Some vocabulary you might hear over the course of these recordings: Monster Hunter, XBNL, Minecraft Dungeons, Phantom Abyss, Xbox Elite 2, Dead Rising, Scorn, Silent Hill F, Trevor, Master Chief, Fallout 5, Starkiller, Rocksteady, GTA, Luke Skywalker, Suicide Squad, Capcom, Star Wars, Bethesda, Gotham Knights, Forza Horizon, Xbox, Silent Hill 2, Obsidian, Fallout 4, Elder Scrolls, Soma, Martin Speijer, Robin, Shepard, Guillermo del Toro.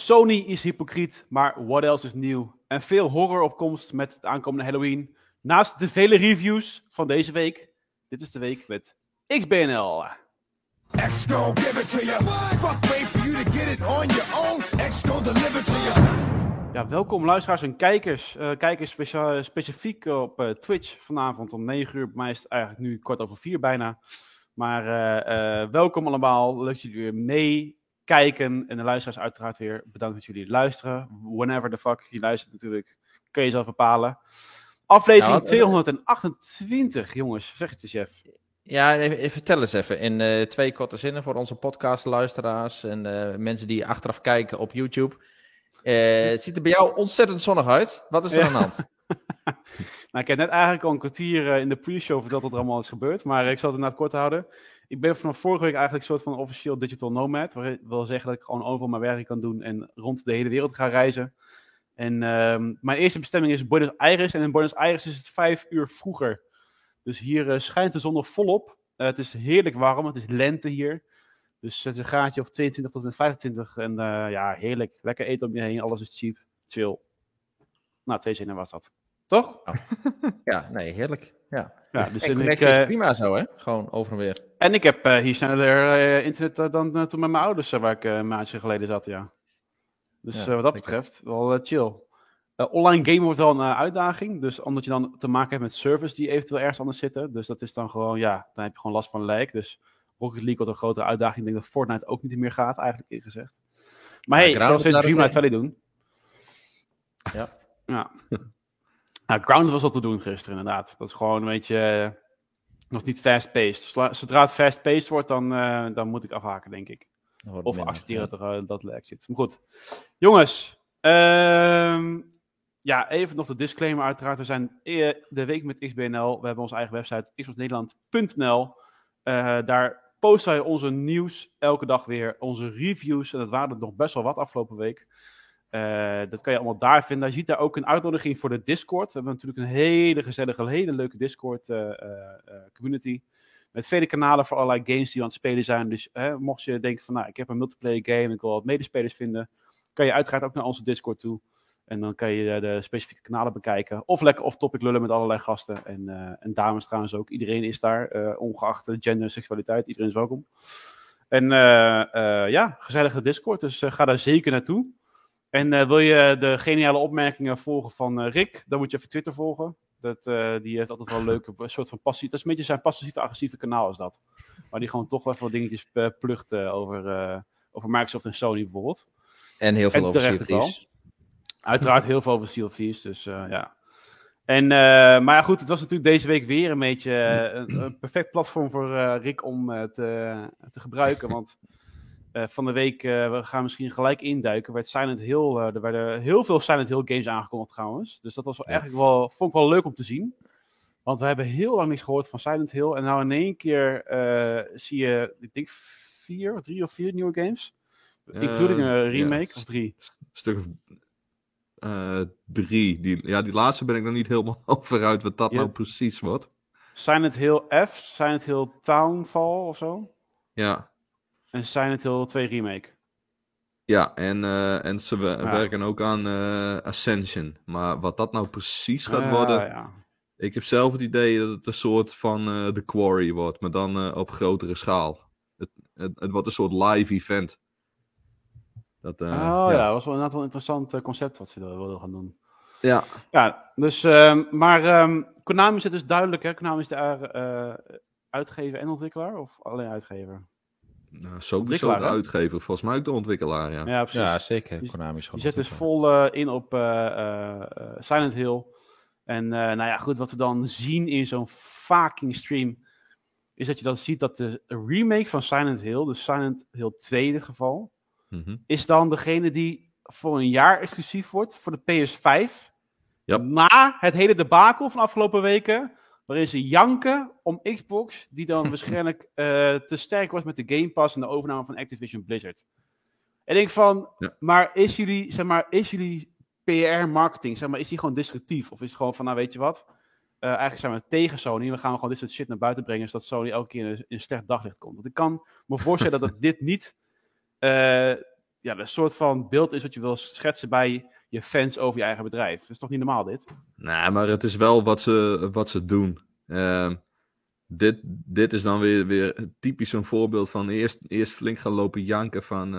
Sony is hypocriet, maar what else is nieuw? En veel horror op komst met het aankomende Halloween. Naast de vele reviews van deze week, dit is de week met XBNL. X-Go give it to you. Fuck way for you to get it on your own. X-Go deliver to you. Ja, welkom luisteraars en kijkers. Kijkers specifiek op Twitch vanavond om 9 uur. Bij mij is het eigenlijk nu 4:15 bijna. Maar welkom allemaal. Leuk dat jullie weer meekijken. En de luisteraars uiteraard weer bedankt dat jullie luisteren. Whenever the fuck je luistert natuurlijk. Kun je zelf bepalen. Aflevering 228, jongens. Zeg het eens, chef. Ja, even, vertel eens even. In twee korte zinnen voor onze podcastluisteraars en mensen die achteraf kijken op YouTube. Het ziet er bij jou ontzettend zonnig uit. Wat is er aan de hand? Nou, ik heb net eigenlijk al een kwartier in de pre-show verteld wat er allemaal is gebeurd. Maar ik zal het inderdaad kort houden. Ik ben vanaf vorige week eigenlijk een soort van officieel digital nomad. Wat wil zeggen dat ik gewoon overal mijn werk kan doen en rond de hele wereld ga reizen. En mijn eerste bestemming is Buenos Aires. En in Buenos Aires is het 5 uur vroeger. Dus hier schijnt de zon nog volop. Het is heerlijk warm. Het is lente hier. Dus het is een graadje of 22 tot en met 25. En ja, heerlijk. Lekker eten om je heen. Alles is cheap. Chill. Nou, 2 zinnen was dat. Toch? Oh. Ja, nee, heerlijk. Ja. Ja, dus en connectie is prima zo, hè? Gewoon over en weer. En ik heb hier sneller internet dan toen met mijn ouders, waar ik een maandje geleden zat, ja. Dus ja, wat dat betreft, wel chill. Online gamen wordt wel een uitdaging. Dus omdat je dan te maken hebt met servers die eventueel ergens anders zitten. Dus dat is dan gewoon, ja, dan heb je gewoon last van lag. Dus Rocket League wordt een grotere uitdaging. Ik denk dat Fortnite ook niet meer gaat, eigenlijk ingezegd. Maar hey, ik wil steeds Dreamlight Valley doen. Ja. Ja. Nou, Ground was al te doen gisteren, inderdaad. Dat is gewoon een beetje nog niet fast-paced. Zodra het fast-paced wordt, dan moet ik afhaken, denk ik. Of accepteren dat er dat lag zit. Maar goed. Jongens. Ja, even nog de disclaimer uiteraard. We zijn de week met XBNL. We hebben onze eigen website xboxnederland.nl. Daar posten wij onze nieuws elke dag weer, onze reviews. En dat waren er nog best wel wat afgelopen week. Dat kan je allemaal daar vinden. Je ziet daar ook een uitnodiging voor de Discord. We hebben natuurlijk een hele gezellige, hele leuke Discord community. Met vele kanalen voor allerlei games die aan het spelen zijn. Dus mocht je denken van, nou, ik heb een multiplayer game, ik wil wat medespelers vinden. Kan je uiteraard ook naar onze Discord toe. En dan kan je de specifieke kanalen bekijken. Of lekker off-topic lullen met allerlei gasten. En dames trouwens ook. Iedereen is daar. Ongeacht gender, seksualiteit. Iedereen is welkom. En ja, gezellige Discord. Dus ga daar zeker naartoe. En wil je de geniale opmerkingen volgen van Rick? Dan moet je even Twitter volgen. Die heeft altijd wel een leuke soort van passief. Dat is een beetje zijn passief-agressieve kanaal is dat. Maar die gewoon toch wel even wat dingetjes plucht over Microsoft en Sony bijvoorbeeld. En heel veel over CFD's. Uiteraard heel veel over CFD's, dus ja. En, maar ja, goed, het was natuurlijk deze week weer een beetje een perfect platform voor Rick om te gebruiken. Want van de week, we gaan misschien gelijk induiken, er werden heel veel Silent Hill games aangekondigd trouwens. Dus dat was wel eigenlijk wel, vond ik wel leuk om te zien. Want we hebben heel lang niks gehoord van Silent Hill. En nou in één keer zie je, ik denk 3 of 4 nieuwe games. Including een remake of 3. Stuk of 3. Die laatste ben ik nog niet helemaal over uit wat dat nou precies wordt. Silent Hill F, Silent Hill Townfall of zo. Ja. En Silent Hill 2 remake. Ja, en ze werken ook aan Ascension. Maar wat dat nou precies gaat worden... Ja. Ik heb zelf het idee dat het een soort van The Quarry wordt. Maar dan op grotere schaal. Het wordt een soort live event. Dat, dat was wel inderdaad wel een interessant concept wat ze wilden gaan doen. Ja. Ja, dus, maar Konami zit dus duidelijk, hè? Konami is daar uitgever en ontwikkelaar? Of alleen uitgever? Nou, sowieso de uitgever, volgens mij ook de ontwikkelaar, ja. Ja, precies. Ja, zeker. Konami is gewoon die zet dus vol in op Silent Hill. En nou ja, goed, wat we dan zien in zo'n fucking stream, is dat je dan ziet dat de remake van Silent Hill, dus Silent Hill 2 in dit geval, is dan degene die voor een jaar exclusief wordt voor de PS5. Yep. Na het hele debakel van afgelopen weken, waarin ze janken om Xbox, die dan waarschijnlijk te sterk was met de Game Pass en de overname van Activision Blizzard. En ik denk van, maar is jullie PR-marketing, is die gewoon destructief? Of is het gewoon van, nou weet je wat, eigenlijk zijn we tegen Sony, we gaan gewoon dit soort shit naar buiten brengen, zodat Sony elke keer in een slecht daglicht komt. Want ik kan me voorstellen dat dit niet ja, een soort van beeld is wat je wil schetsen bij je fans over je eigen bedrijf. Dat is toch niet normaal, dit? Nee, maar het is wel wat ze doen. Dit is dan weer typisch een voorbeeld van eerst flink gaan lopen janken van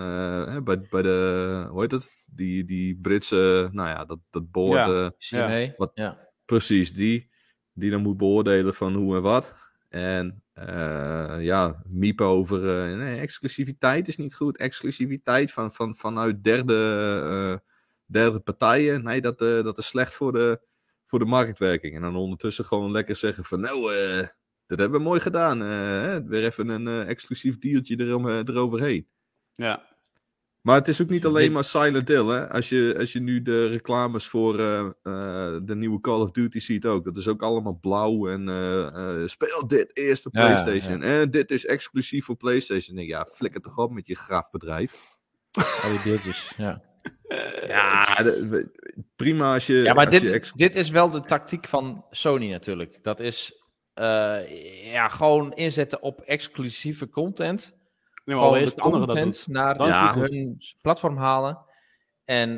bij de, hoe heet het? Die Britse, nou ja, dat board. Ja, CMA. Precies, die dan moet beoordelen van hoe en wat. En miepen over exclusiviteit is niet goed. Exclusiviteit vanuit derde partijen. Nee, dat is slecht voor de marktwerking. En dan ondertussen gewoon lekker zeggen van dat hebben we mooi gedaan. Weer even een exclusief dealtje eroverheen. Ja. Maar het is ook niet alleen maar Silent Hill. Hè? Als je nu de reclames voor de nieuwe Call of Duty ziet ook. Dat is ook allemaal blauw. En speel dit eerst op PlayStation. Ja. En dit is exclusief voor PlayStation. En ja, flikker toch op met je graafbedrijf. Al die deeltjes, ja. Ja, prima als je... Ja, maar dit is wel de tactiek van Sony natuurlijk. Dat is... gewoon inzetten op exclusieve content. Nee, maar gewoon de andere content naar hun platform halen. En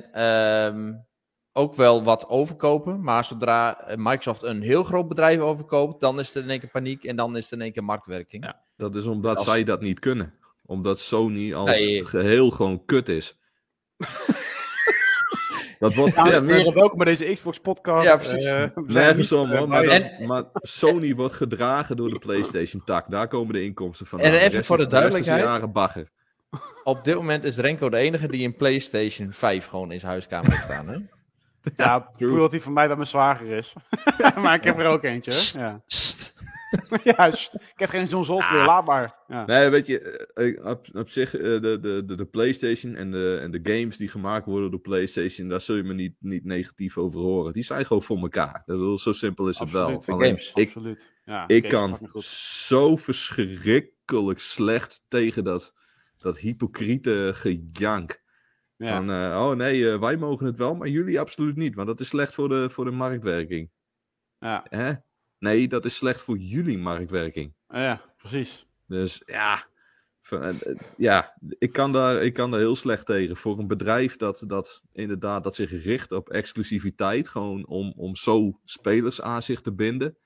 ook wel wat overkopen. Maar zodra Microsoft een heel groot bedrijf overkoopt, dan is er in één keer paniek en dan is er in één keer marktwerking. Ja, dat is omdat zij dat niet kunnen. Omdat Sony als geheel gewoon kut is. Dat wordt welkom bij deze Xbox-podcast. Ja, precies. Nergens om, maar Sony wordt gedragen door de PlayStation-tak. Daar komen de inkomsten van. En even voor de duidelijkheid. Bagger. Op dit moment is Renko de enige die een PlayStation 5 gewoon in zijn huiskamer heeft staan. Hè? Ja, ik voel dat hij van mij bij mijn zwager is. Maar ik heb er ook eentje. Ja. Juist, ik heb geen John Zolf meer, laat maar. Ja. Nee, weet je, op zich, de PlayStation en de games die gemaakt worden door PlayStation, daar zul je me niet negatief over horen. Die zijn gewoon voor elkaar. Dat is, zo simpel is het wel. Alleen, ik kan zo verschrikkelijk slecht tegen dat hypocriete gejank. Ja. Van, wij mogen het wel, maar jullie absoluut niet. Want dat is slecht voor de marktwerking. Ja. Hè? Nee, dat is slecht voor jullie marktwerking. Ja, precies. Dus ik kan daar heel slecht tegen. Voor een bedrijf dat inderdaad dat zich richt op exclusiviteit, gewoon om zo spelers aan zich te binden,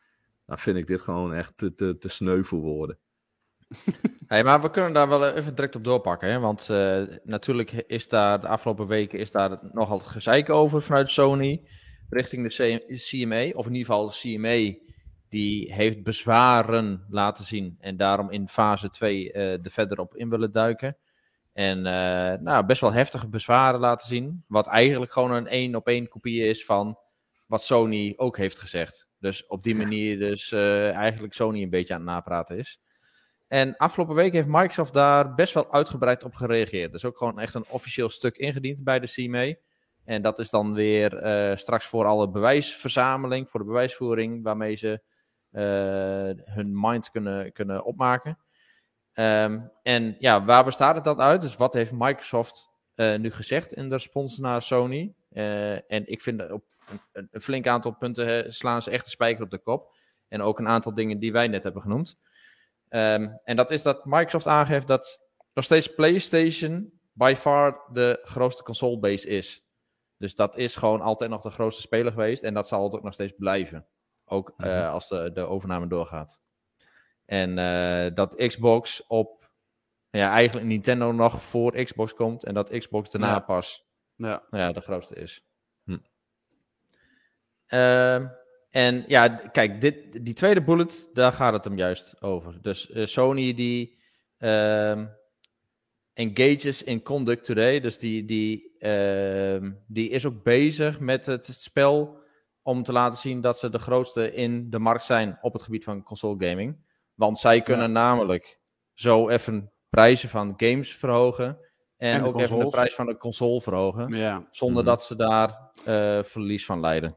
dan vind ik dit gewoon echt te sneu voor woorden. Hey, maar we kunnen daar wel even direct op doorpakken, hè? Want natuurlijk is daar de afgelopen weken nogal gezeik over vanuit Sony richting de CMA, of in ieder geval CMA. Die heeft bezwaren laten zien en daarom in fase 2 er verder op in willen duiken. En best wel heftige bezwaren laten zien. Wat eigenlijk gewoon een 1-op-1 kopie is van wat Sony ook heeft gezegd. Dus op die manier eigenlijk Sony een beetje aan het napraten is. En afgelopen week heeft Microsoft daar best wel uitgebreid op gereageerd. Dus ook gewoon echt een officieel stuk ingediend bij de CMA. En dat is dan weer straks voor alle bewijsverzameling, voor de bewijsvoering waarmee ze... hun mind kunnen opmaken. Waar bestaat het dan uit? Dus wat heeft Microsoft nu gezegd in de respons naar Sony? En ik vind op een flink aantal punten slaan ze echt de spijker op de kop. En ook een aantal dingen die wij net hebben genoemd. En dat is dat Microsoft aangeeft dat nog steeds PlayStation by far de grootste consolebase is. Dus dat is gewoon altijd nog de grootste speler geweest. En dat zal het ook nog steeds blijven. Ook als de overname doorgaat. En dat Xbox op... Ja, eigenlijk Nintendo nog voor Xbox komt. En dat Xbox daarna pas de grootste is. Kijk, die tweede bullet, daar gaat het hem juist over. Dus Sony die engages in conduct today. Dus die is ook bezig met het spel... om te laten zien dat ze de grootste in de markt zijn op het gebied van console gaming. Want zij kunnen namelijk zo even prijzen van games verhogen... en ook even de prijs van de console verhogen... zonder dat ze daar verlies van lijden.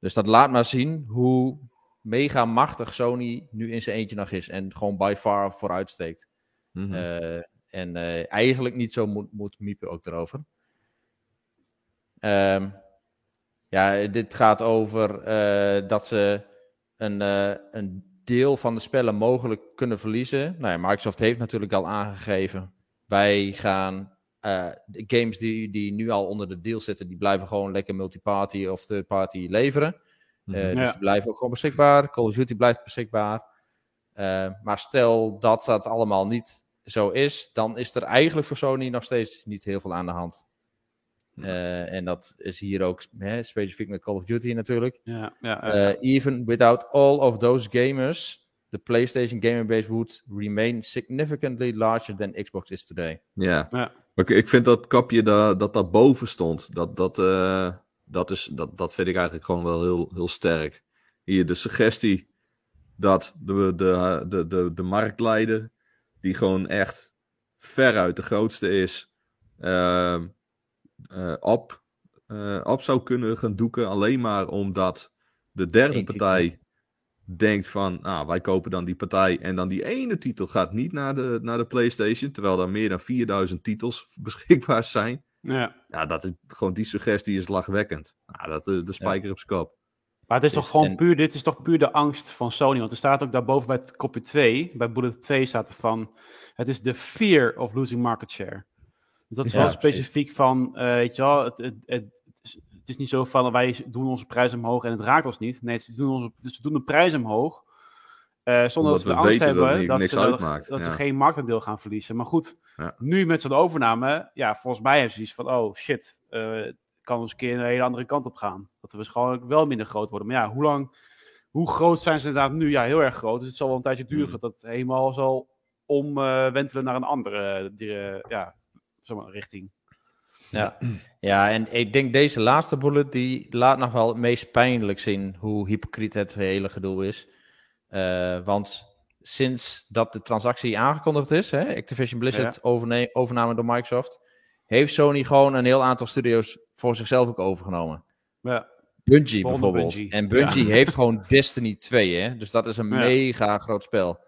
Dus dat laat maar zien hoe mega machtig Sony nu in zijn eentje nog is... en gewoon by far vooruit steekt. Eigenlijk niet zo moet miepen ook erover. Ja, dit gaat over dat ze een deel van de spellen mogelijk kunnen verliezen. Nou ja, Microsoft heeft natuurlijk al aangegeven... wij gaan de games die nu al onder de deal zitten, die blijven gewoon lekker multiparty of third party leveren. Dus die blijven ook gewoon beschikbaar. Call of Duty blijft beschikbaar. Maar stel dat dat allemaal niet zo is, dan is er eigenlijk voor Sony nog steeds niet heel veel aan de hand. En dat is hier ook specifiek met Call of Duty natuurlijk. Even without all of those gamers, the PlayStation gamer base would remain significantly larger than Xbox is today. Maar ik vind dat kapje dat boven stond. Dat vind ik eigenlijk gewoon wel heel, heel sterk. Hier de suggestie dat de marktleider, die gewoon echt veruit de grootste is, op zou kunnen gaan doeken, alleen maar omdat de derde partij denkt van, wij kopen dan die partij, en dan die ene titel gaat niet naar de PlayStation, terwijl er meer dan 4000 titels beschikbaar zijn. Dat is gewoon, die suggestie is lachwekkend. Dat is de spijker op zijn kop. Maar het is toch gewoon puur, dit is toch puur de angst van Sony, want er staat ook daarboven bij het kopje 2, bij bullet 2 staat er van, het is de fear of losing market share. Dus dat is wel specifiek van, weet je wel, het is niet zo van, wij doen onze prijs omhoog en het raakt ons niet. Nee, ze doen de prijs omhoog, zonder omdat dat ze de angst hebben dat ze geen marktaandeel gaan verliezen. Maar goed, nu met zo'n overname, volgens mij hebben ze iets van, oh shit, kan ons een keer een hele andere kant op gaan. Dat we waarschijnlijk wel minder groot worden. Maar hoe groot zijn ze inderdaad nu? Ja, heel erg groot. Dus het zal wel een tijdje duren dat het helemaal zal omwentelen naar een andere richting. Ja, en ik denk deze laatste bullet, die laat nog wel het meest pijnlijk zien hoe hypocriet het hele gedoe is. Want sinds dat de transactie aangekondigd is, Activision Blizzard overname door Microsoft, heeft Sony gewoon een heel aantal studio's voor zichzelf ook overgenomen. Bungie bijvoorbeeld. En Bungie heeft gewoon Destiny 2, dus dat is een mega groot spel.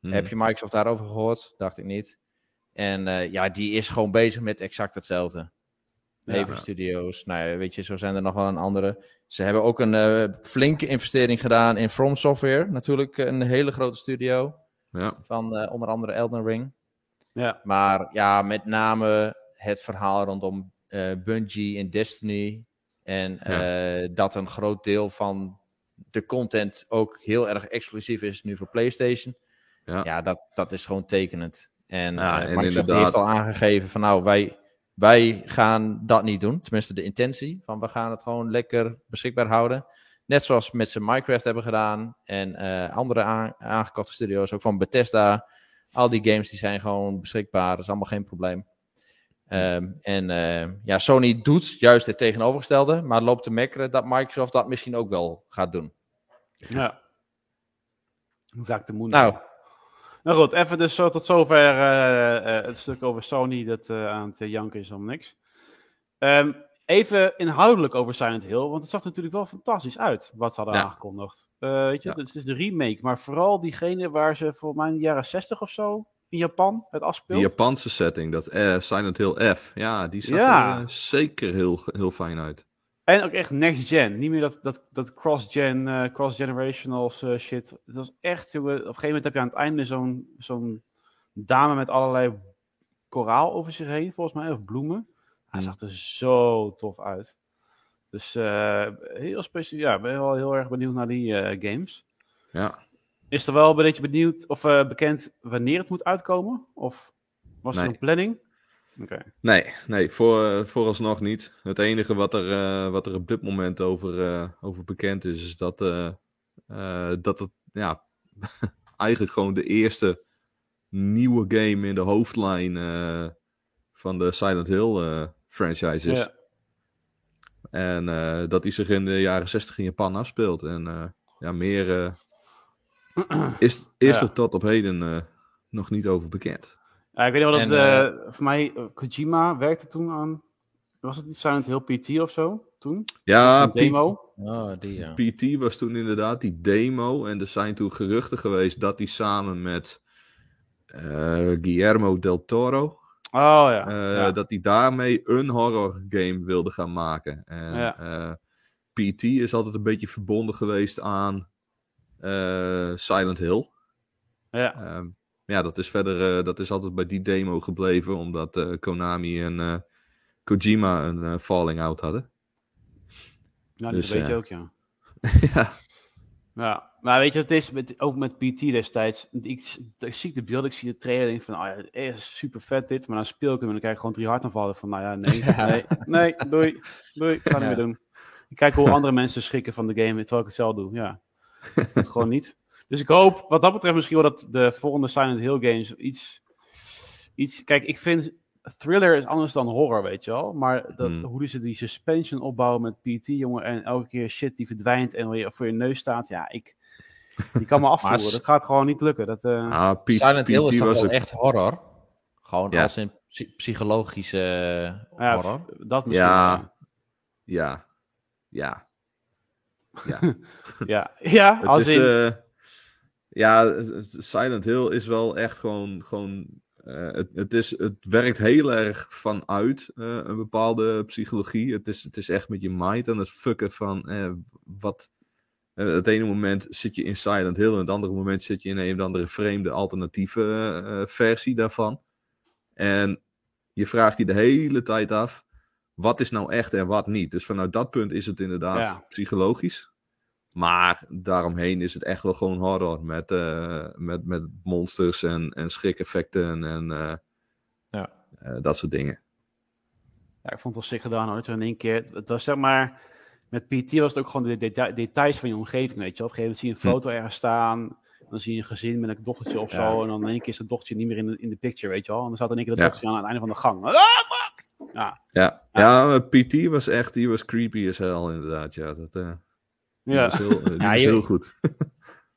Heb je Microsoft daarover gehoord? Dacht ik niet. En die is gewoon bezig met exact hetzelfde. Even Studios. Nou ja, weet je, zo zijn er nog wel een andere. Ze hebben ook een flinke investering gedaan in From Software. Natuurlijk een hele grote studio. Van onder andere Elden Ring. Maar met name het verhaal rondom Bungie en Destiny. En dat een groot deel van de content ook heel erg exclusief is nu voor PlayStation. Dat is gewoon tekenend. En Microsoft heeft al aangegeven van wij gaan dat niet doen. Tenminste de intentie van we gaan het gewoon lekker beschikbaar houden. Net zoals met zijn Minecraft hebben gedaan. En andere aangekochte studio's, ook van Bethesda. Al die games die zijn gewoon beschikbaar. Dat is allemaal geen probleem. Sony doet juist het tegenovergestelde. Maar loopt te mekkeren dat Microsoft dat misschien ook wel gaat doen. Vaak de moeilijk. Nou goed, even dus tot zover het stuk over Sony dat aan het janken is om niks. Even inhoudelijk over Silent Hill, want het zag natuurlijk wel fantastisch uit wat ze hadden aangekondigd. Het is de remake, maar vooral diegene waar ze volgens mij in de jaren 60 of zo in Japan het afspeelt. De Japanse setting, dat Silent Hill F, die zag er zeker heel, heel fijn uit. En ook echt next gen, niet meer dat cross-gen, cross-generational shit. Het was echt, op een gegeven moment heb je aan het einde zo'n dame met allerlei koraal over zich heen, volgens mij, of bloemen. Hij zag er zo tof uit. Dus heel speciaal, ben wel heel erg benieuwd naar die games. Is er wel een beetje benieuwd of bekend wanneer het moet uitkomen? Of was er een planning? Okay. Nee, vooralsnog niet. Het enige wat er op dit moment over bekend is dat het eigenlijk gewoon de eerste nieuwe game in de hoofdlijn van de Silent Hill franchise is. En dat die zich in de jaren 60 in Japan afspeelt. En meer is er tot op heden nog niet over bekend. Ja, ik weet niet voor mij, Kojima werkte toen aan, was het niet Silent Hill PT of zo, toen? Ja, demo. PT was toen inderdaad die demo en er zijn toen geruchten geweest dat die samen met Guillermo del Toro, dat die daarmee een horror game wilde gaan maken. En PT is altijd een beetje verbonden geweest aan Silent Hill. ja, dat is verder dat is altijd bij die demo gebleven, omdat Konami en Kojima een falling out hadden. Nou, dat dus, weet je ook, ja. Ja. Ja, maar weet je wat het is? Ook met PT destijds. Ik zie de beelden, ik zie de trailer en denk van, oh ja, super vet dit. Maar dan speel ik hem en dan krijg ik gewoon 3 hartaanvallen van, nou ja, nee, doei, ik ga niet meer doen. Ik kijk hoe andere mensen schrikken van de game, terwijl ik het zelf doe, ja. Dat gewoon niet. Dus ik hoop, wat dat betreft misschien wel dat de volgende Silent Hill games iets... Kijk, ik vind thriller is anders dan horror, weet je wel. Maar dat, hoe ze die suspension opbouwen met PT, jongen, en elke keer shit die verdwijnt en voor je neus staat, ja, die kan me afvoeren. Dat gaat gewoon niet lukken. Dat, Silent Hill is toch wel echt horror? Gewoon als een psychologische horror? Dat misschien. Ja, als is, Silent Hill is wel echt gewoon het werkt heel erg vanuit een bepaalde psychologie. Het is echt met je mind aan het fucken van wat... het ene moment zit je in Silent Hill en het andere moment zit je in een of andere vreemde alternatieve versie daarvan. En je vraagt je de hele tijd af, wat is nou echt en wat niet? Dus vanuit dat punt is het inderdaad psychologisch. Maar daaromheen is het echt wel gewoon horror. Met monsters en schrik-effecten en dat soort dingen. Ja, ik vond het wel sick gedaan hoor. In één keer, het was zeg maar... Met PT was het ook gewoon de details van je omgeving, weet je. Op een gegeven moment zie je een foto ergens staan. Dan zie je een gezin met een dochtertje of zo. En dan in één keer is dat dochtertje niet meer in de picture, weet je wel. En dan staat in één keer dat dochtertje aan het einde van de gang. Ah, fuck! Maar PT was echt... Die was creepy as hell, inderdaad. Ja, dat... Die was heel goed.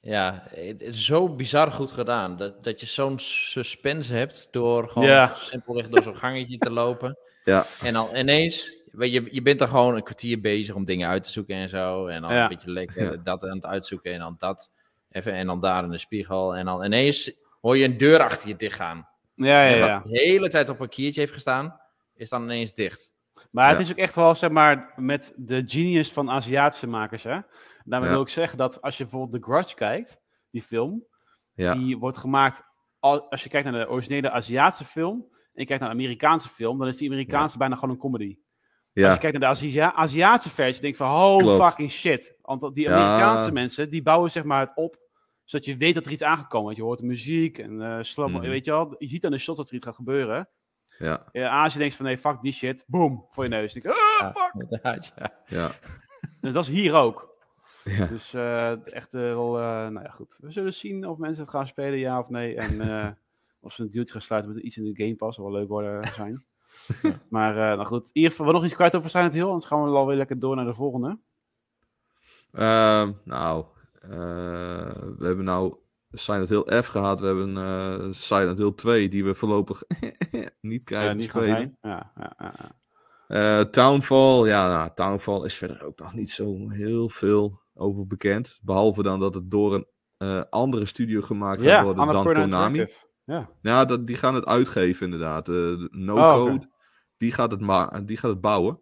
Ja, zo bizar goed gedaan. Dat je zo'n suspense hebt door gewoon simpelweg door zo'n gangetje te lopen. Ja. En dan ineens, weet je, je bent er gewoon een kwartier bezig om dingen uit te zoeken en zo. En dan een beetje lekker dat aan het uitzoeken en dan dat. Even en dan daar in de spiegel. En dan ineens hoor je een deur achter je dichtgaan. Ja. Wat de hele tijd op een kiertje heeft gestaan, is dan ineens dicht. Maar het is ook echt wel, zeg maar, met de genius van Aziatische makers, hè. Daarmee wil ik zeggen dat als je bijvoorbeeld The Grudge kijkt, die film, die wordt gemaakt, als je kijkt naar de originele Aziatische film, en je kijkt naar de Amerikaanse film, dan is die Amerikaanse bijna gewoon een comedy. Ja. Als je kijkt naar de Aziatische versie, denk je van, oh, fucking shit. Want die Amerikaanse mensen, die bouwen zeg maar het op, zodat je weet dat er iets aan gaat komen. Want je hoort de muziek en weet je wel, je ziet aan de shot dat er iets gaat gebeuren. Ja. In Azië denk je van, nee, fuck die shit. Boom, voor je neus. Denk je, fuck. Ja. Dus dat is hier ook. Ja. Dus echt wel, goed. We zullen zien of mensen het gaan spelen, ja of nee. En of ze een dealtje gaan sluiten met iets in de Game Pass. Dat wel leuk worden zijn. Maar goed, in ieder geval nog iets kwijt over Silent Hill. Anders gaan we wel weer lekker door naar de volgende. We hebben nou Silent Hill F gehad. We hebben Silent Hill 2, die we voorlopig niet krijgen te spelen. Townfall. Townfall is verder ook nog niet zo heel veel over bekend. Behalve dan dat het door een andere studio gemaakt gaat worden dan Konami. Die gaan het uitgeven inderdaad. No Code. Okay. Die gaat het bouwen.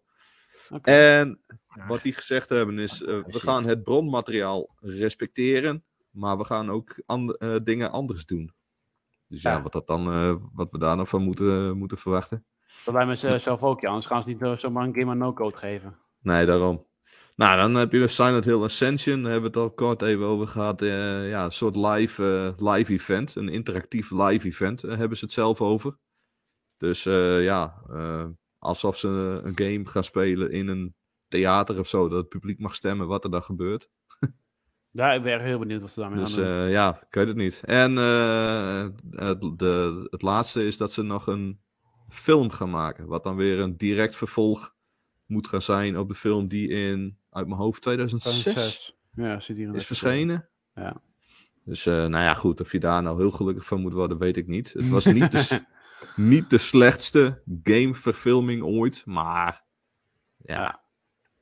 Okay. En wat die gezegd hebben is, we gaan het bronmateriaal respecteren. Maar we gaan ook dingen anders doen. Dus wat we daar nog van moeten verwachten. Dat wij mezelf ook, anders gaan ze niet zomaar een game aan no-code geven. Nee, daarom. Nou, dan heb je Silent Hill Ascension, daar hebben we het al kort even over gehad. Een soort live event, een interactief live event, hebben ze het zelf over. Dus alsof ze een game gaan spelen in een theater of zo, dat het publiek mag stemmen wat er dan gebeurt. Ja, ik ben heel benieuwd wat ze daarmee aan doen. Dus ik weet het niet. En het laatste is dat ze nog een film gaan maken, wat dan weer een direct vervolg moet gaan zijn op de film die in, uit mijn hoofd, 2006 is verschenen. Ja. Dus goed, of je daar nou heel gelukkig van moet worden, weet ik niet. Het was niet niet de slechtste gameverfilming ooit, maar ja.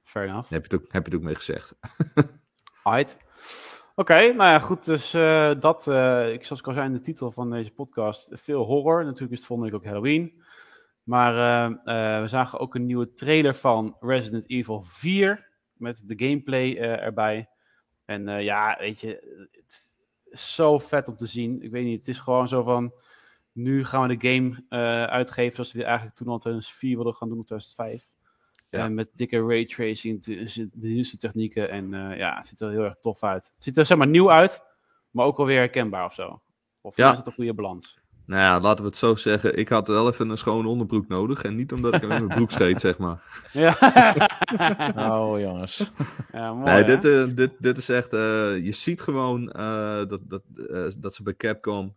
Fair enough. Heb je het ook mee gezegd. Alright. Oké, goed, dus dat, zoals ik al zei in de titel van deze podcast, veel horror. Natuurlijk is het volgende week ook Halloween. Maar we zagen ook een nieuwe trailer van Resident Evil 4 met de gameplay erbij. En weet je, zo vet om te zien. Ik weet niet, het is gewoon zo van... Nu gaan we de game uitgeven zoals we eigenlijk toen al in 2004 wilden gaan doen, in 2005. Ja. Met dikke raytracing, de nieuwste technieken. En ja, het ziet er heel erg tof uit. Het ziet er zeg maar nieuw uit, maar ook alweer herkenbaar of zo. Of ja, is het een goede balans? Nou ja, laten we het zo zeggen. Ik had wel even een schone onderbroek nodig. En niet omdat ik hem in mijn broek scheet, zeg maar. Ja. Oh, jongens. Ja, mooi, nee, dit is echt... je ziet gewoon dat ze bij Capcom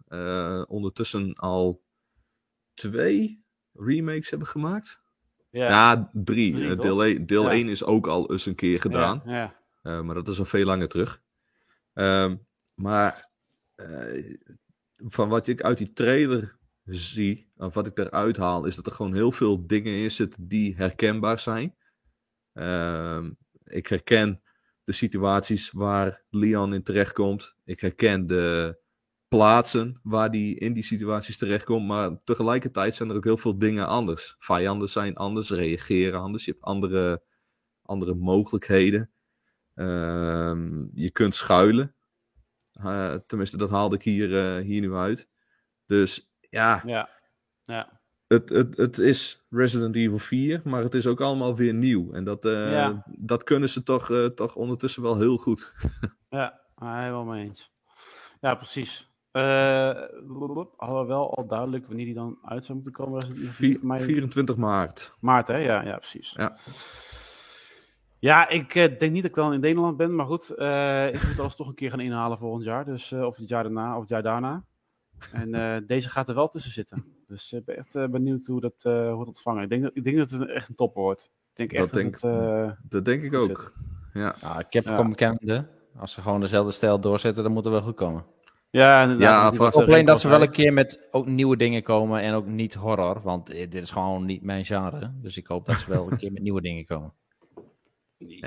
ondertussen al 2 remakes hebben gemaakt. Yeah. Ja, 3. Deel 1 is ook al eens een keer gedaan. Yeah. Maar dat is al veel langer terug. Maar... van wat ik uit die trailer zie, of wat ik eruit haal, is dat er gewoon heel veel dingen in zitten die herkenbaar zijn. Ik herken de situaties waar Leon in terechtkomt. Ik herken de plaatsen waar hij in die situaties terechtkomt. Maar tegelijkertijd zijn er ook heel veel dingen anders. Vijanden zijn anders, reageren anders. Je hebt andere mogelijkheden. Je kunt schuilen. Tenminste, dat haalde ik hier nu uit. Dus ja. Ja. Het is Resident Evil 4, maar het is ook allemaal weer nieuw. En dat kunnen ze toch ondertussen wel heel goed. Ja, helemaal mee eens. Ja, precies. Hadden we wel al duidelijk wanneer die dan uit zou moeten komen? 24 maart. Maart, hè? Ja, precies. Ja. Ja, ik denk niet dat ik dan in Nederland ben, maar goed, ik moet alles toch een keer gaan inhalen volgend jaar, dus, of het jaar daarna, of het jaar daarna. En deze gaat er wel tussen zitten, dus ik ben echt benieuwd hoe het ontvangen. Ik denk dat het echt een topper wordt. Dat denk ik ook. Ja. Nou, Capcom kende, als ze gewoon dezelfde stijl doorzetten, dan moet er wel goed komen. Ja, alleen dat ze wel een keer met ook nieuwe dingen komen en ook niet horror, want dit is gewoon niet mijn genre, dus ik hoop dat ze wel een keer met nieuwe dingen komen. Ik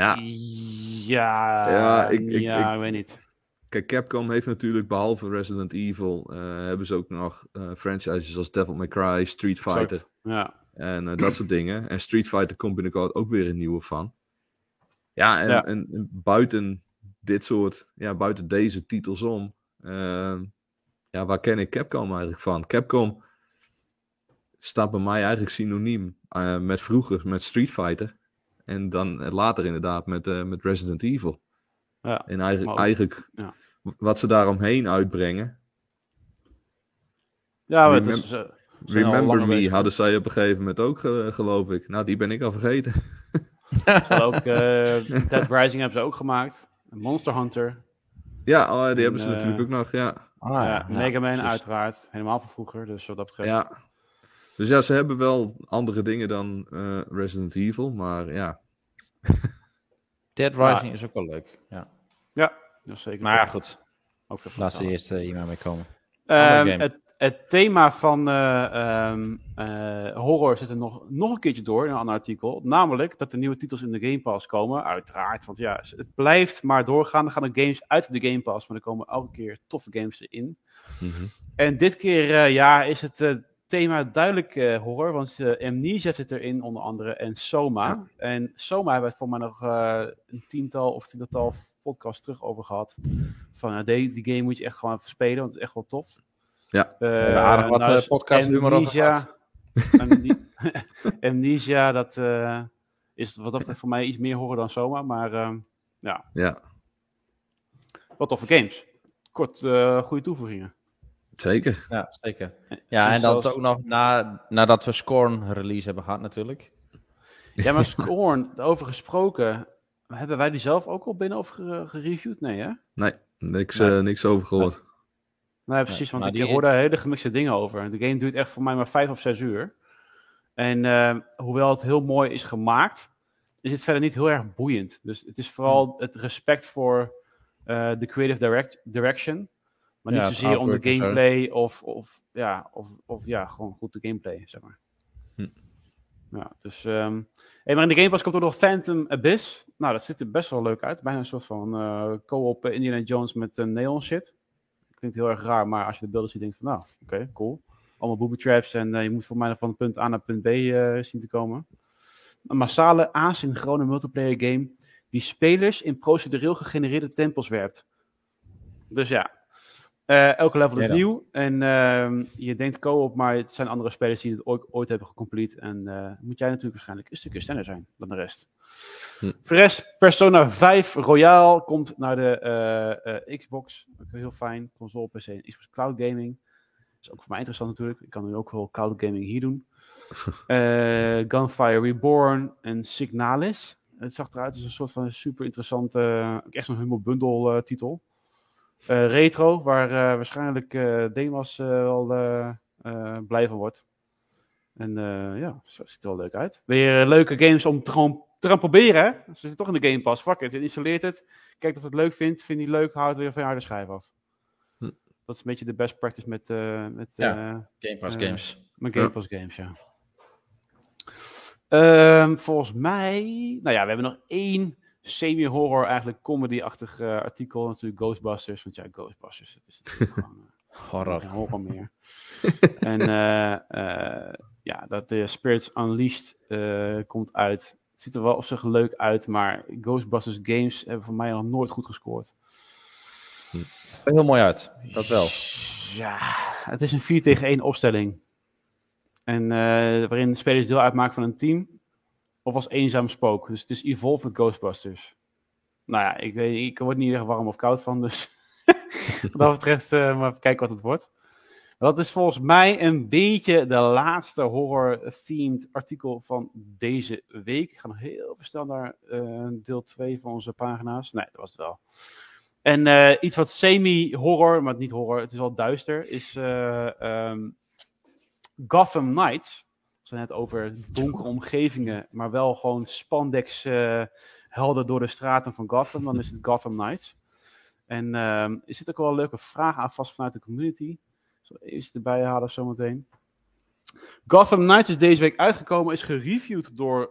weet niet. Kijk, Capcom heeft natuurlijk behalve Resident Evil hebben ze ook nog franchises als Devil May Cry, Street Fighter en dat soort dingen. En Street Fighter komt binnenkort ook weer een nieuwe van. Ja, en buiten dit soort, buiten deze titels om, waar ken ik Capcom eigenlijk van? Capcom staat bij mij eigenlijk synoniem met vroeger, met Street Fighter. En dan later inderdaad met Resident Evil. Ja, en eigenlijk wat ze daaromheen uitbrengen. Ja, maar Remember Me hadden zij op een gegeven moment ook, geloof ik. Nou, die ben ik al vergeten. Dead Rising hebben ze ook gemaakt. Monster Hunter. Ja, die hebben ze natuurlijk ook nog, Mega Man uiteraard. Helemaal van vroeger, dus wat dat betreft. Ja. Dus ja, ze hebben wel andere dingen dan Resident Evil, maar ja. Dead Rising is ook wel leuk. Ja, dat is zeker. Maar goed, laat ze eerst hiermee komen. Het thema van horror zit er nog een keertje door in een ander artikel. Namelijk dat er nieuwe titels in de Game Pass komen, uiteraard. Want ja, het blijft maar doorgaan. Er gaan er games uit de Game Pass, maar er komen elke keer toffe games erin. Mm-hmm. En dit keer is het... thema duidelijk horror, want Amnesia zit erin onder andere en Soma. Ja. En Soma hebben we het voor mij nog een tiental podcasts terug over gehad. Van die game moet je echt gewoon even spelen, want het is echt wel tof. Ja, we hebben aardig wat podcast nummer over gehad. Amnesia, dat is wat dat voor mij iets meer horror dan Soma, maar ja. Wat toffe games. Kort goede toevoegingen. Zeker. Ja, zeker. Ja, en dat ook nog nadat we Scorn release hebben gehad natuurlijk. Ja, maar Scorn, over gesproken, hebben wij die zelf ook al binnen of gereviewd? Nee, hè? Nee, niks over gehoord. Nee, precies, want ik hoor daar hele gemixte dingen over. De game duurt echt voor mij maar 5 of 6 uur. En hoewel het heel mooi is gemaakt, is het verder niet heel erg boeiend. Dus het is vooral het respect voor de creative direction... Maar niet zozeer om de gameplay of gewoon goed de gameplay, zeg maar. Ja, dus... maar in de Game Pass komt ook nog Phantom Abyss. Nou, dat ziet er best wel leuk uit. Bijna een soort van co-op Indiana Jones met neon shit. Klinkt heel erg raar, maar als je de beelden ziet, denk je van nou, oké, cool. Allemaal booby traps en je moet voor mij van punt A naar punt B zien te komen. Een massale asynchrone multiplayer game die spelers in procedureel gegenereerde tempels werpt. Dus ja... Elke level is nieuw en je denkt co-op, maar het zijn andere spelers die het ooit hebben gecomplete. En moet jij natuurlijk waarschijnlijk een stukje sneller zijn dan de rest. Voor de rest, Persona 5 Royale komt naar de Xbox. Ook heel fijn, console PC en Xbox Cloud Gaming. Dat is ook voor mij interessant natuurlijk. Ik kan nu ook wel Cloud Gaming hier doen. Gunfire Reborn en Signalis. Het zag eruit als een soort van super interessante, echt zo'n humble bundle titel. Retro, waar waarschijnlijk Demas wel blij van wordt. En ja, zo ziet er wel leuk uit. Weer leuke games om te gaan proberen, hè? Ze zitten toch in de Game Pass. Fuck it, je installeert het. Kijkt of het leuk vindt. Vindt die leuk, houdt weer van je harde schijf af. Dat is een beetje de best practice Game Pass games. Met Game Pass games, ja. Volgens mij... Nou ja, we hebben nog één... semi-horror, eigenlijk comedy-achtig artikel. Natuurlijk Ghostbusters. Want ja, Ghostbusters, dat is natuurlijk gewoon... geen horror meer. En ja, dat Spirits Unleashed komt uit. Het ziet er wel op zich leuk uit, maar Ghostbusters games hebben voor mij nog nooit goed gescoord. Het heel mooi uit, dat wel. Ja, het is een 4-tegen-1 opstelling. En waarin de spelers deel uitmaken van een team. Of als eenzaam spook. Dus het is Evolve met Ghostbusters. Nou ja, ik word niet erg warm of koud van. Dus wat dat betreft, maar even kijken wat het wordt. Dat is volgens mij een beetje de laatste horror-themed artikel van deze week. Ik ga nog heel snel naar deel 2 van onze pagina's. Nee, dat was het wel. En iets wat semi-horror, maar niet horror, het is wel duister, is Gotham Knights. We zijn net over donkere omgevingen, maar wel gewoon spandex helden door de straten van Gotham. Dan is het Gotham Knights. En er zit ook wel een leuke vraag aan vast vanuit de community. Zal ik eerst erbij halen zometeen. Gotham Knights is deze week uitgekomen, is gereviewd door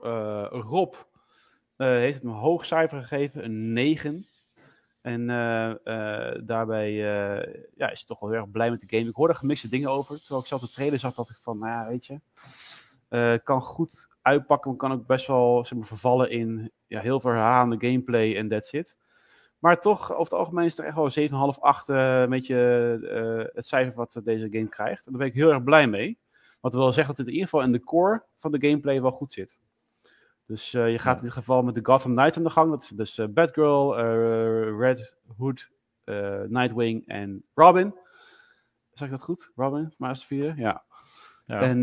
Rob. Heeft het een hoog cijfer gegeven, een 9. En daarbij ja, is hij toch wel heel erg blij met de game. Ik hoorde gemixte dingen over. Terwijl ik zelf de trailer zag, dacht ik van, nou ja, weet je... kan goed uitpakken, maar kan ook best wel zeg maar, vervallen in ja, heel veel herhalende gameplay en that's it. Maar toch, over het algemeen is er echt wel 7,5, 8 een beetje het cijfer wat deze game krijgt. En daar ben ik heel erg blij mee. Wat wil zeggen dat het in ieder geval in de core van de gameplay wel goed zit. Dus je gaat in dit geval met de Gotham Knights aan de gang. Dat is dus Batgirl, Red Hood, Nightwing en Robin. Zeg ik dat goed? Robin, maar is het 4, ja. Ja. En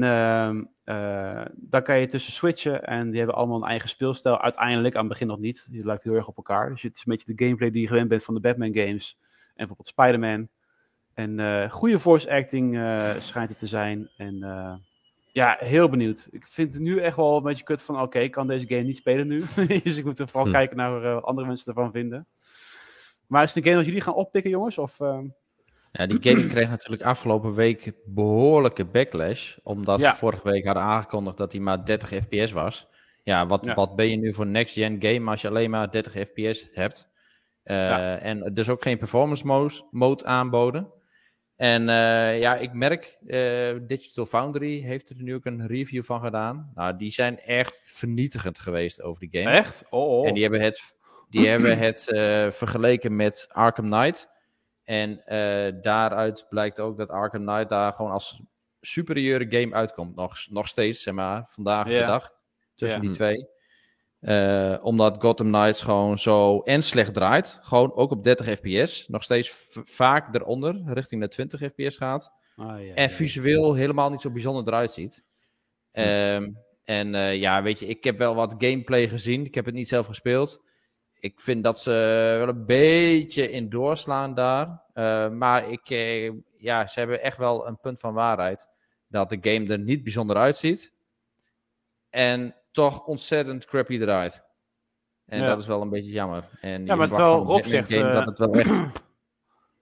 daar kan je tussen switchen en die hebben allemaal een eigen speelstijl. Uiteindelijk, aan het begin nog niet. Die lijkt heel erg op elkaar. Dus het is een beetje de gameplay die je gewend bent van de Batman games. En bijvoorbeeld Spider-Man. En goede voice acting schijnt het te zijn. En ja, heel benieuwd. Ik vind het nu echt wel een beetje kut van, oké, ik kan deze game niet spelen nu. Dus ik moet er vooral kijken naar wat andere mensen ervan vinden. Maar is het een game dat jullie gaan oppikken, jongens? Of... Ja, die game kreeg natuurlijk afgelopen week behoorlijke backlash. Omdat ze vorige week hadden aangekondigd dat hij maar 30 fps was. Ja, wat ben je nu voor next-gen game als je alleen maar 30 fps hebt? En dus ook geen performance mode aanboden. En ja, ik merk, Digital Foundry heeft er nu ook een review van gedaan. Nou, die zijn echt vernietigend geweest over die game. Echt? Oh. En die hebben het vergeleken met Arkham Knight. En daaruit blijkt ook dat Arkham Knight daar gewoon als superieure game uitkomt. Nog steeds, zeg maar, vandaag de dag. Tussen die twee. Omdat Gotham Knights gewoon zo en slecht draait. Gewoon ook op 30 fps. Nog steeds vaak eronder, richting de 20 fps gaat. En visueel helemaal niet zo bijzonder eruit ziet. Ja, weet je, ik heb wel wat gameplay gezien. Ik heb het niet zelf gespeeld. Ik vind dat ze wel een beetje in doorslaan daar. Maar ze hebben echt wel een punt van waarheid. Dat de game er niet bijzonder uitziet. En toch ontzettend crappy draait. En dat is wel een beetje jammer. En ja, maar terwijl Rob zegt... dat het wel echt...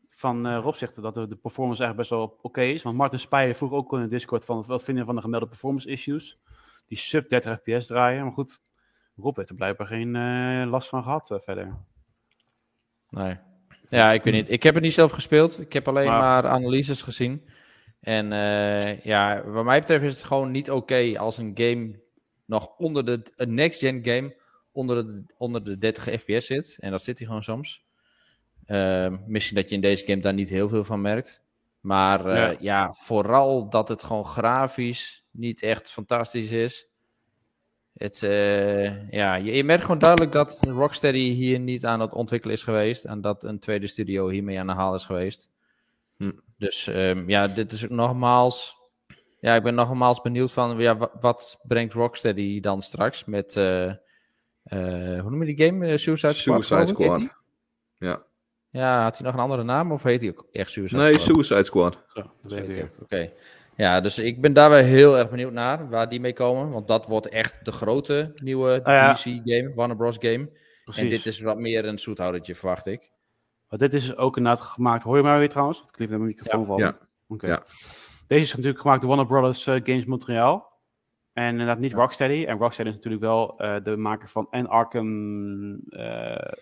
Van Rob zegt dat de performance eigenlijk best wel oké is. Want Martin Speijer vroeg ook in de Discord van... Wat vinden van de gemelde performance issues? Die sub 30 fps draaien. Maar goed... Rob heeft er blijkbaar geen last van gehad verder. Nee. Ja, ik weet niet. Ik heb het niet zelf gespeeld. Ik heb alleen maar analyses gezien. En ja, wat mij betreft is het gewoon niet oké als een game nog onder een next-gen game onder de 30 fps zit. En dat zit hij gewoon soms. Misschien dat je in deze game daar niet heel veel van merkt. Maar ja, vooral dat het gewoon grafisch niet echt fantastisch is. Het, ja, je merkt gewoon duidelijk dat Rocksteady hier niet aan het ontwikkelen is geweest. En dat een tweede studio hiermee aan de haal is geweest. Dus ja, dit is ook nogmaals... Ja, ik ben nogmaals benieuwd van... Ja, wat brengt Rocksteady dan straks met... hoe noem je die game? Suicide Squad. Ja. Ja, had hij nog een andere naam? Of heet hij ook echt Suicide Squad? Nee, Suicide Squad. Ja, dat heet hij ook. Oké. Ja, dus ik ben daar wel heel erg benieuwd naar waar die mee komen. Want dat wordt echt de grote nieuwe DC-game, Warner Bros. Game. Precies. En dit is wat meer een zoethoudertje, verwacht ik. Maar dit is ook inderdaad gemaakt... Hoor je mij weer trouwens? Dat klinkt naar mijn microfoon vallen. Ja. Oké. Ja. Deze is natuurlijk gemaakt door Warner Bros. Games Montreal. En inderdaad niet Rocksteady. En Rocksteady is natuurlijk wel de maker van en Arkham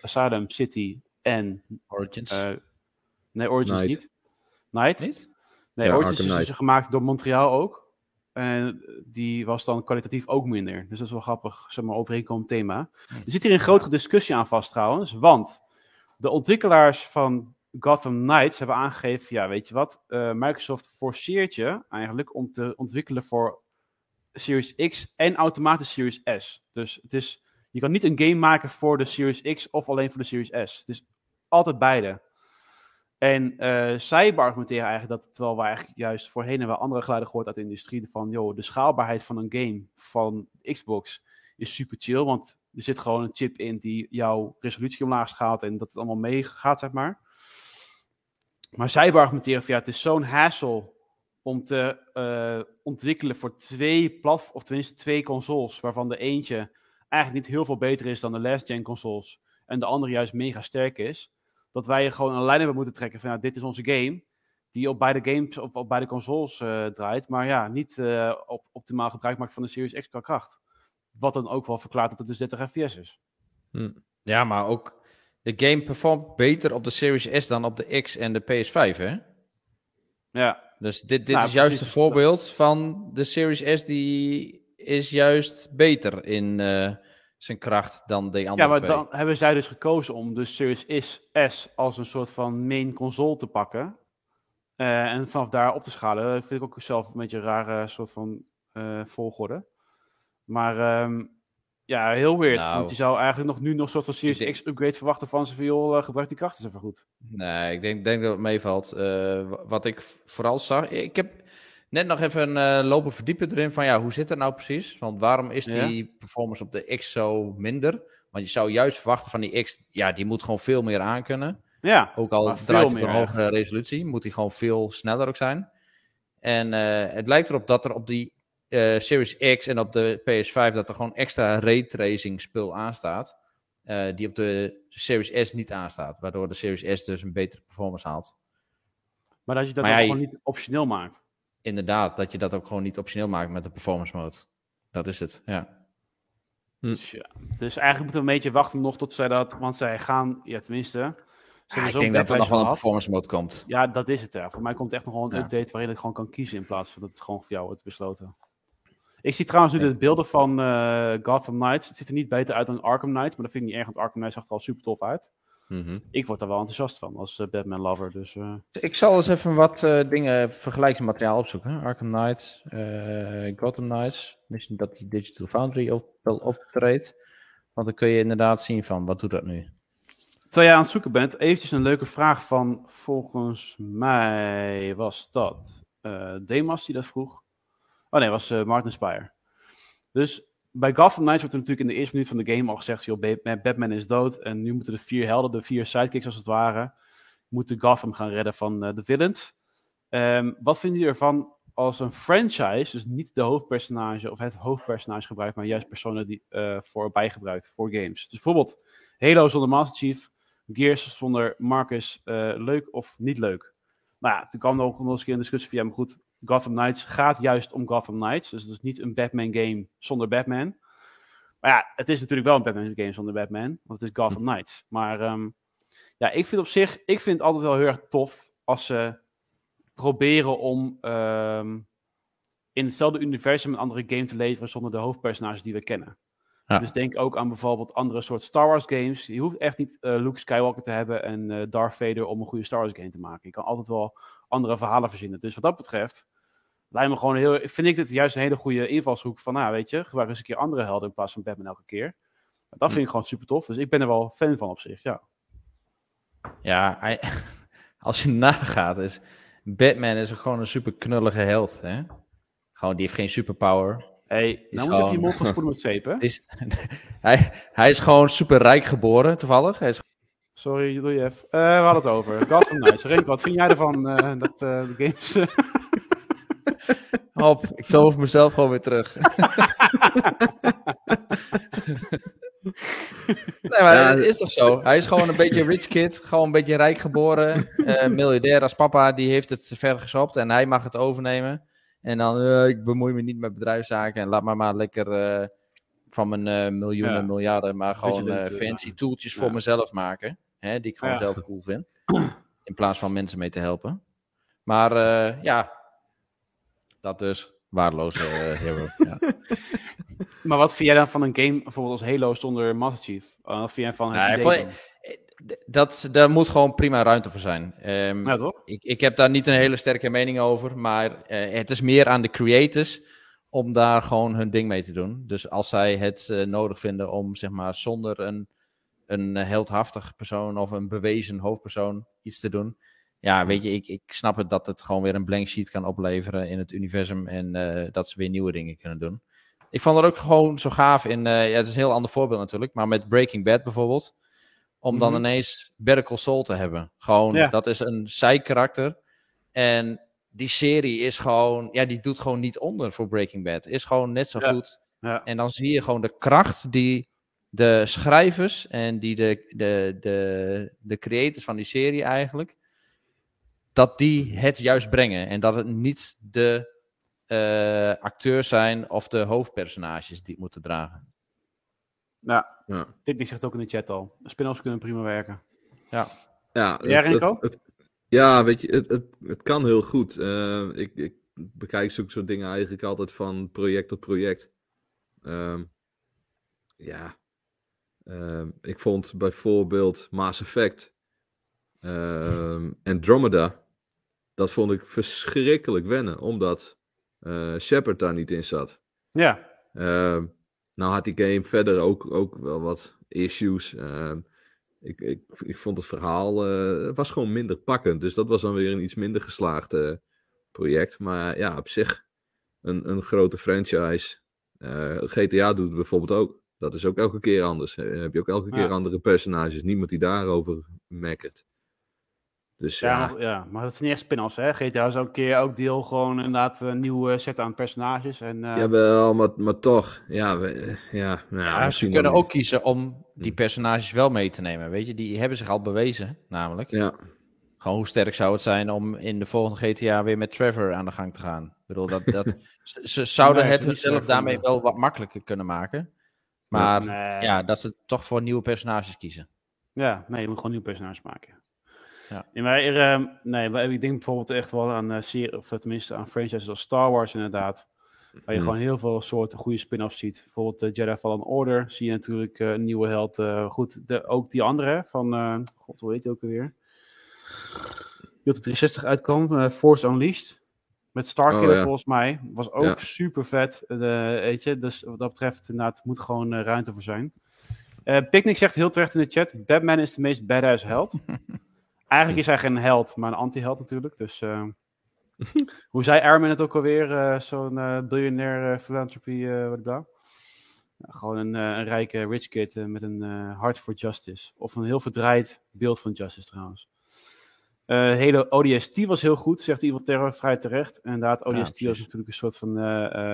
Asylum City en... Origins. Origins niet. Nee, ja, Origins is dus gemaakt door Montreal ook. En die was dan kwalitatief ook minder. Dus dat is wel grappig, zeg maar, overeenkomend thema. Er zit hier een grotere discussie aan vast trouwens. Want de ontwikkelaars van Gotham Knights hebben aangegeven... Ja, weet je wat? Microsoft forceert je eigenlijk om te ontwikkelen voor Series X en automatisch Series S. Dus het is, je kan niet een game maken voor de Series X of alleen voor de Series S. Het is altijd beide. En zij argumenteren eigenlijk dat, terwijl wij eigenlijk juist voorheen wel andere geluiden gehoord uit de industrie, van joh, de schaalbaarheid van een game van Xbox is super chill, want er zit gewoon een chip in die jouw resolutie omlaag schaalt en dat het allemaal meegaat, zeg maar. Maar zij argumenteren van ja, het is zo'n hassle om te ontwikkelen voor twee platforms, of tenminste twee consoles, waarvan de eentje eigenlijk niet heel veel beter is dan de last-gen consoles en de andere juist mega sterk is. Dat wij gewoon een lijn hebben moeten trekken van nou, dit is onze game, die op beide games, op beide consoles draait, maar ja, niet optimaal gebruik maakt van de Series X qua kracht. Wat dan ook wel verklaart dat het dus 30 fps is. Ja, maar ook de game performt beter op de Series S dan op de X en de PS5, hè? Ja. Dus dit nou, is juist precies een voorbeeld van de Series S, die is juist beter in... zijn kracht dan de andere twee. Ja, maar dan hebben zij dus gekozen om de Series S als een soort van main console te pakken. En vanaf daar op te schalen. Vind ik ook zelf een beetje een rare soort van volgorde. Maar ja, heel weird. Nou, want je zou eigenlijk nog een soort van Series X upgrade verwachten van ze. Van joh, gebruik die kracht eens even goed. Nee, ik denk dat het meevalt. Wat ik vooral zag... Ik heb net nog even lopen verdiepen erin van ja, hoe zit dat nou precies? Want waarom is die performance op de X zo minder? Want je zou juist verwachten van die X, ja, die moet gewoon veel meer aankunnen. Ja, ook al draait hij op een hogere resolutie, moet hij gewoon veel sneller ook zijn. En het lijkt erop dat er op die Series X en op de PS5 dat er gewoon extra raytracing spul aanstaat. Die op de Series S niet aanstaat. Waardoor de Series S dus een betere performance haalt. Maar dat je dat gewoon niet optioneel maakt. Inderdaad, dat je dat ook gewoon niet optioneel maakt met de performance mode. Dat is het, ja. Dus eigenlijk moeten we een beetje wachten nog tot zij dat... Want zij gaan, ja tenminste... ik denk dat er nog wel een performance mode komt. Ja, dat is het, ja. Voor mij komt echt nog wel een update waarin ik gewoon kan kiezen... in plaats van dat het gewoon voor jou wordt besloten. Ik zie trouwens nu de beelden van Gotham Knights. Het ziet er niet beter uit dan Arkham Knight. Maar dat vind ik niet erg, want Arkham Knight zag er al super tof uit. Ik word daar wel enthousiast van als Batman lover. Dus, ik zal eens even wat dingen, vergelijkingsmateriaal opzoeken. Arkham Knight, Gotham Knights. Misschien dat die Digital Foundry wel optreedt. Want dan kun je inderdaad zien van, wat doet dat nu? Terwijl je aan het zoeken bent, eventjes een leuke vraag van, volgens mij was dat Demas die dat vroeg. Oh nee, was Martin Spire. Dus... Bij Gotham Knights wordt er natuurlijk in de eerste minuut van de game al gezegd... joh, Batman is dood en nu moeten de vier helden, de vier sidekicks als het ware... moeten Gotham gaan redden van de villains. Wat vinden jullie ervan als een franchise, dus niet de hoofdpersonage of het hoofdpersonage gebruikt... maar juist personen die voorbij gebruikt, voor games. Dus bijvoorbeeld Halo zonder Master Chief, Gears zonder Marcus, leuk of niet leuk? Nou ja, toen kwam er ook nog eens een keer een discussie via, maar goed... Gotham Knights gaat juist om Gotham Knights. Dus het is niet een Batman-game zonder Batman. Maar ja, het is natuurlijk wel een Batman-game zonder Batman. Want het is Gotham Knights. Maar ja, ik vind het altijd wel heel erg tof... als ze proberen om in hetzelfde universum een andere game te leveren... zonder de hoofdpersonages die we kennen. Ja. Dus denk ook aan bijvoorbeeld andere soort Star Wars games. Je hoeft echt niet Luke Skywalker te hebben en Darth Vader om een goede Star Wars game te maken. Je kan altijd wel andere verhalen verzinnen. Dus wat dat betreft lijkt me gewoon vind ik dit juist een hele goede invalshoek van, weet je, gebruik eens een keer andere helden in plaats van Batman elke keer. Dat vind ik gewoon super tof. Dus ik ben er wel fan van op zich, ja. Ja, als je nagaat, is Batman is gewoon een super knullige held, hè? Gewoon, die heeft geen superpower. Hey, nou moet je mond gaan spoelen met zeep, hè? Hij is gewoon super rijk geboren, toevallig. Hij is... Sorry, doe je even. We hadden het over Gotham Knights. Renko, wat vind jij ervan, dat de games... Hop, ik tover mezelf gewoon weer terug. Nee, maar het is toch zo. Hij is gewoon een beetje rich kid. Gewoon een beetje rijk geboren. Miljardair als papa. Die heeft het ver gesopt. En hij mag het overnemen. En dan, ik bemoei me niet met bedrijfszaken. En laat maar lekker van mijn miljoenen, miljarden. Maar gewoon fancy toeltjes voor mezelf maken. Hè, die ik gewoon zelf cool vind. In plaats van mensen mee te helpen. Maar dat dus. Waardeloze hero. Ja. Maar wat vind jij dan van een game bijvoorbeeld als Halo zonder Master Chief? Wat vind jij van daar moet gewoon prima ruimte voor zijn. Toch? Ik heb daar niet een hele sterke mening over, maar het is meer aan de creators om daar gewoon hun ding mee te doen. Dus als zij het nodig vinden om, zeg maar, zonder een heldhaftig persoon of een bewezen hoofdpersoon iets te doen. Ja, weet je, ik snap het dat het gewoon weer een blank sheet kan opleveren in het universum en dat ze weer nieuwe dingen kunnen doen. Ik vond het ook gewoon zo gaaf in, het is een heel ander voorbeeld natuurlijk, maar met Breaking Bad bijvoorbeeld, om dan ineens Better Call Saul te hebben. Gewoon, dat is een zijkarakter en die serie is gewoon, die doet gewoon niet onder voor Breaking Bad. Is gewoon net zo goed. Ja. En dan zie je gewoon de kracht die de schrijvers en die de creators van die serie eigenlijk, dat die het juist brengen. En dat het niet de acteurs zijn of de hoofdpersonages die het moeten dragen. Ja. Dit zegt ook in de chat al. Spin-offs kunnen prima werken. Ja, Renko? Weet je, het kan heel goed. Ik bekijk zulke soort dingen eigenlijk altijd van project tot project. Ik vond bijvoorbeeld Mass Effect... Andromeda, dat vond ik verschrikkelijk wennen, omdat Shepard daar niet in zat. Ja. Nou had die game verder ook wel wat issues. Ik vond het verhaal was gewoon minder pakkend, dus dat was dan weer een iets minder geslaagd project. Maar ja, op zich een grote franchise. GTA doet het bijvoorbeeld ook. Dat is ook elke keer anders. Heb je ook elke keer andere personages. Niemand die daarover mekkert. Dus, maar dat is niet echt spin-offs, hè? GTA is elke keer ook deel gewoon inderdaad een nieuw set aan personages. Jawel, maar toch. Ze kunnen ook kiezen om die personages wel mee te nemen, weet je. Die hebben zich al bewezen, namelijk. Ja. Gewoon hoe sterk zou het zijn om in de volgende GTA weer met Trevor aan de gang te gaan. Ik bedoel, dat ze zouden het hunzelf daarmee wel wat makkelijker kunnen maken. Maar dat ze toch voor nieuwe personages kiezen. Ja, nee, je moet gewoon nieuwe personages maken. Ja. Maar ik denk bijvoorbeeld echt wel aan of tenminste aan franchises als Star Wars inderdaad, waar je gewoon heel veel soorten goede spin-offs ziet. Bijvoorbeeld Jedi Fallen Order zie je natuurlijk een nieuwe held. Ook die andere van god, hoe heet die ook alweer? Die op de 360 uitkwam, Force Unleashed met Starkiller volgens mij was ook super vet. Weet je, dus wat dat betreft inderdaad moet gewoon ruimte voor zijn. Picnic zegt heel terecht in de chat: Batman is de meest badass held. Eigenlijk is hij geen held, maar een anti-held natuurlijk. Dus hoe zei Airman het ook alweer? Zo'n biljonair philanthropy, gewoon een rijke rich kid met een heart for justice. Of een heel verdraaid beeld van justice trouwens. Hele ODST was heel goed, zegt Evil Terror, vrij terecht. En inderdaad, ODST was natuurlijk een soort van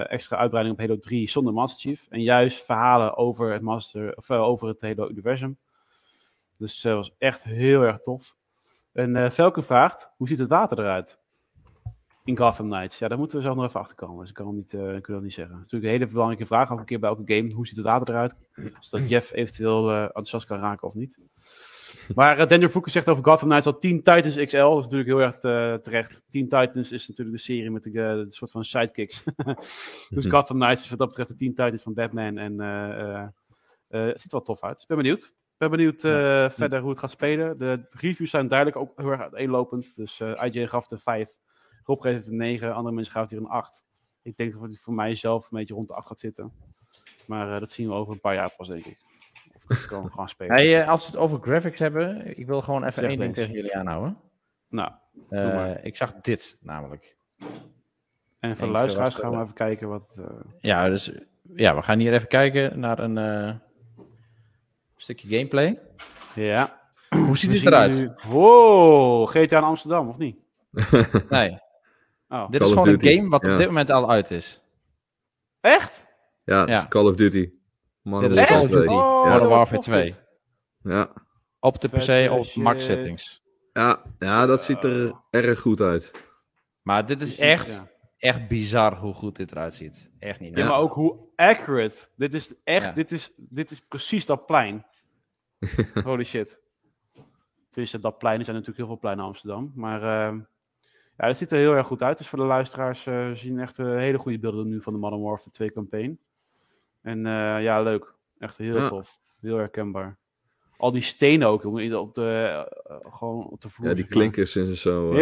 extra uitbreiding op Halo 3 zonder Master Chief. En juist verhalen over het over het Halo universum. Dus dat was echt heel erg tof. En Velke vraagt, hoe ziet het water eruit in Gotham Knights? Ja, daar moeten we zelf nog even achter komen. Dus ik kan dat niet zeggen. Dat is natuurlijk een hele belangrijke vraag, elke keer bij elke game. Hoe ziet het water eruit? Zodat Jeff eventueel enthousiast kan raken of niet. Maar Dender Voeken zegt over Gotham Knights al 10 Titans XL. Dat is natuurlijk heel erg terecht. 10 Titans is natuurlijk de serie met een soort van sidekicks. Dus Gotham Knights is wat dat betreft de 10 Titans van Batman en Het ziet er wel tof uit. Ik ben benieuwd. Verder hoe het gaat spelen. De reviews zijn duidelijk ook heel erg uiteenlopend. Dus IGN gaf de 5. Rob geeft het een 9. Andere mensen gaven hier een 8. Ik denk dat het voor mijzelf een beetje rond de 8 gaat zitten. Maar dat zien we over een paar jaar pas, denk ik. Of we komen gewoon spelen. Hey, als we het over graphics hebben, ik wil gewoon even één ding tegen jullie aanhouden. Nou, ik zag dit namelijk. En voor de luisteraars gaan we even kijken wat... we gaan hier even kijken naar een stukje gameplay. Ja. Hoe ziet het eruit? Wow, GTA in Amsterdam, of niet? Nee. Oh. Dit is gewoon een game wat op dit moment al uit is. Echt? Ja, is Call of Duty. Dit is Call of Duty. Modern Warfare 2. Ja. Op de PC of max settings. Ja, dat ziet er erg goed uit. Maar dit is echt bizar hoe goed dit eruit ziet. Echt niet. Ja, maar ook hoe accurate. Dit is echt, dit is precies dat plein. Holy shit. Tenminste, dat plein. Er zijn natuurlijk heel veel pleinen in Amsterdam. Maar het ziet er heel erg goed uit. Dus voor de luisteraars zien echt hele goede beelden nu van de Modern Warfare 2 campaign. En leuk. Echt heel tof. Heel herkenbaar. Al die stenen ook, jongen, gewoon op de vloer. Ja, die klinkers en zo.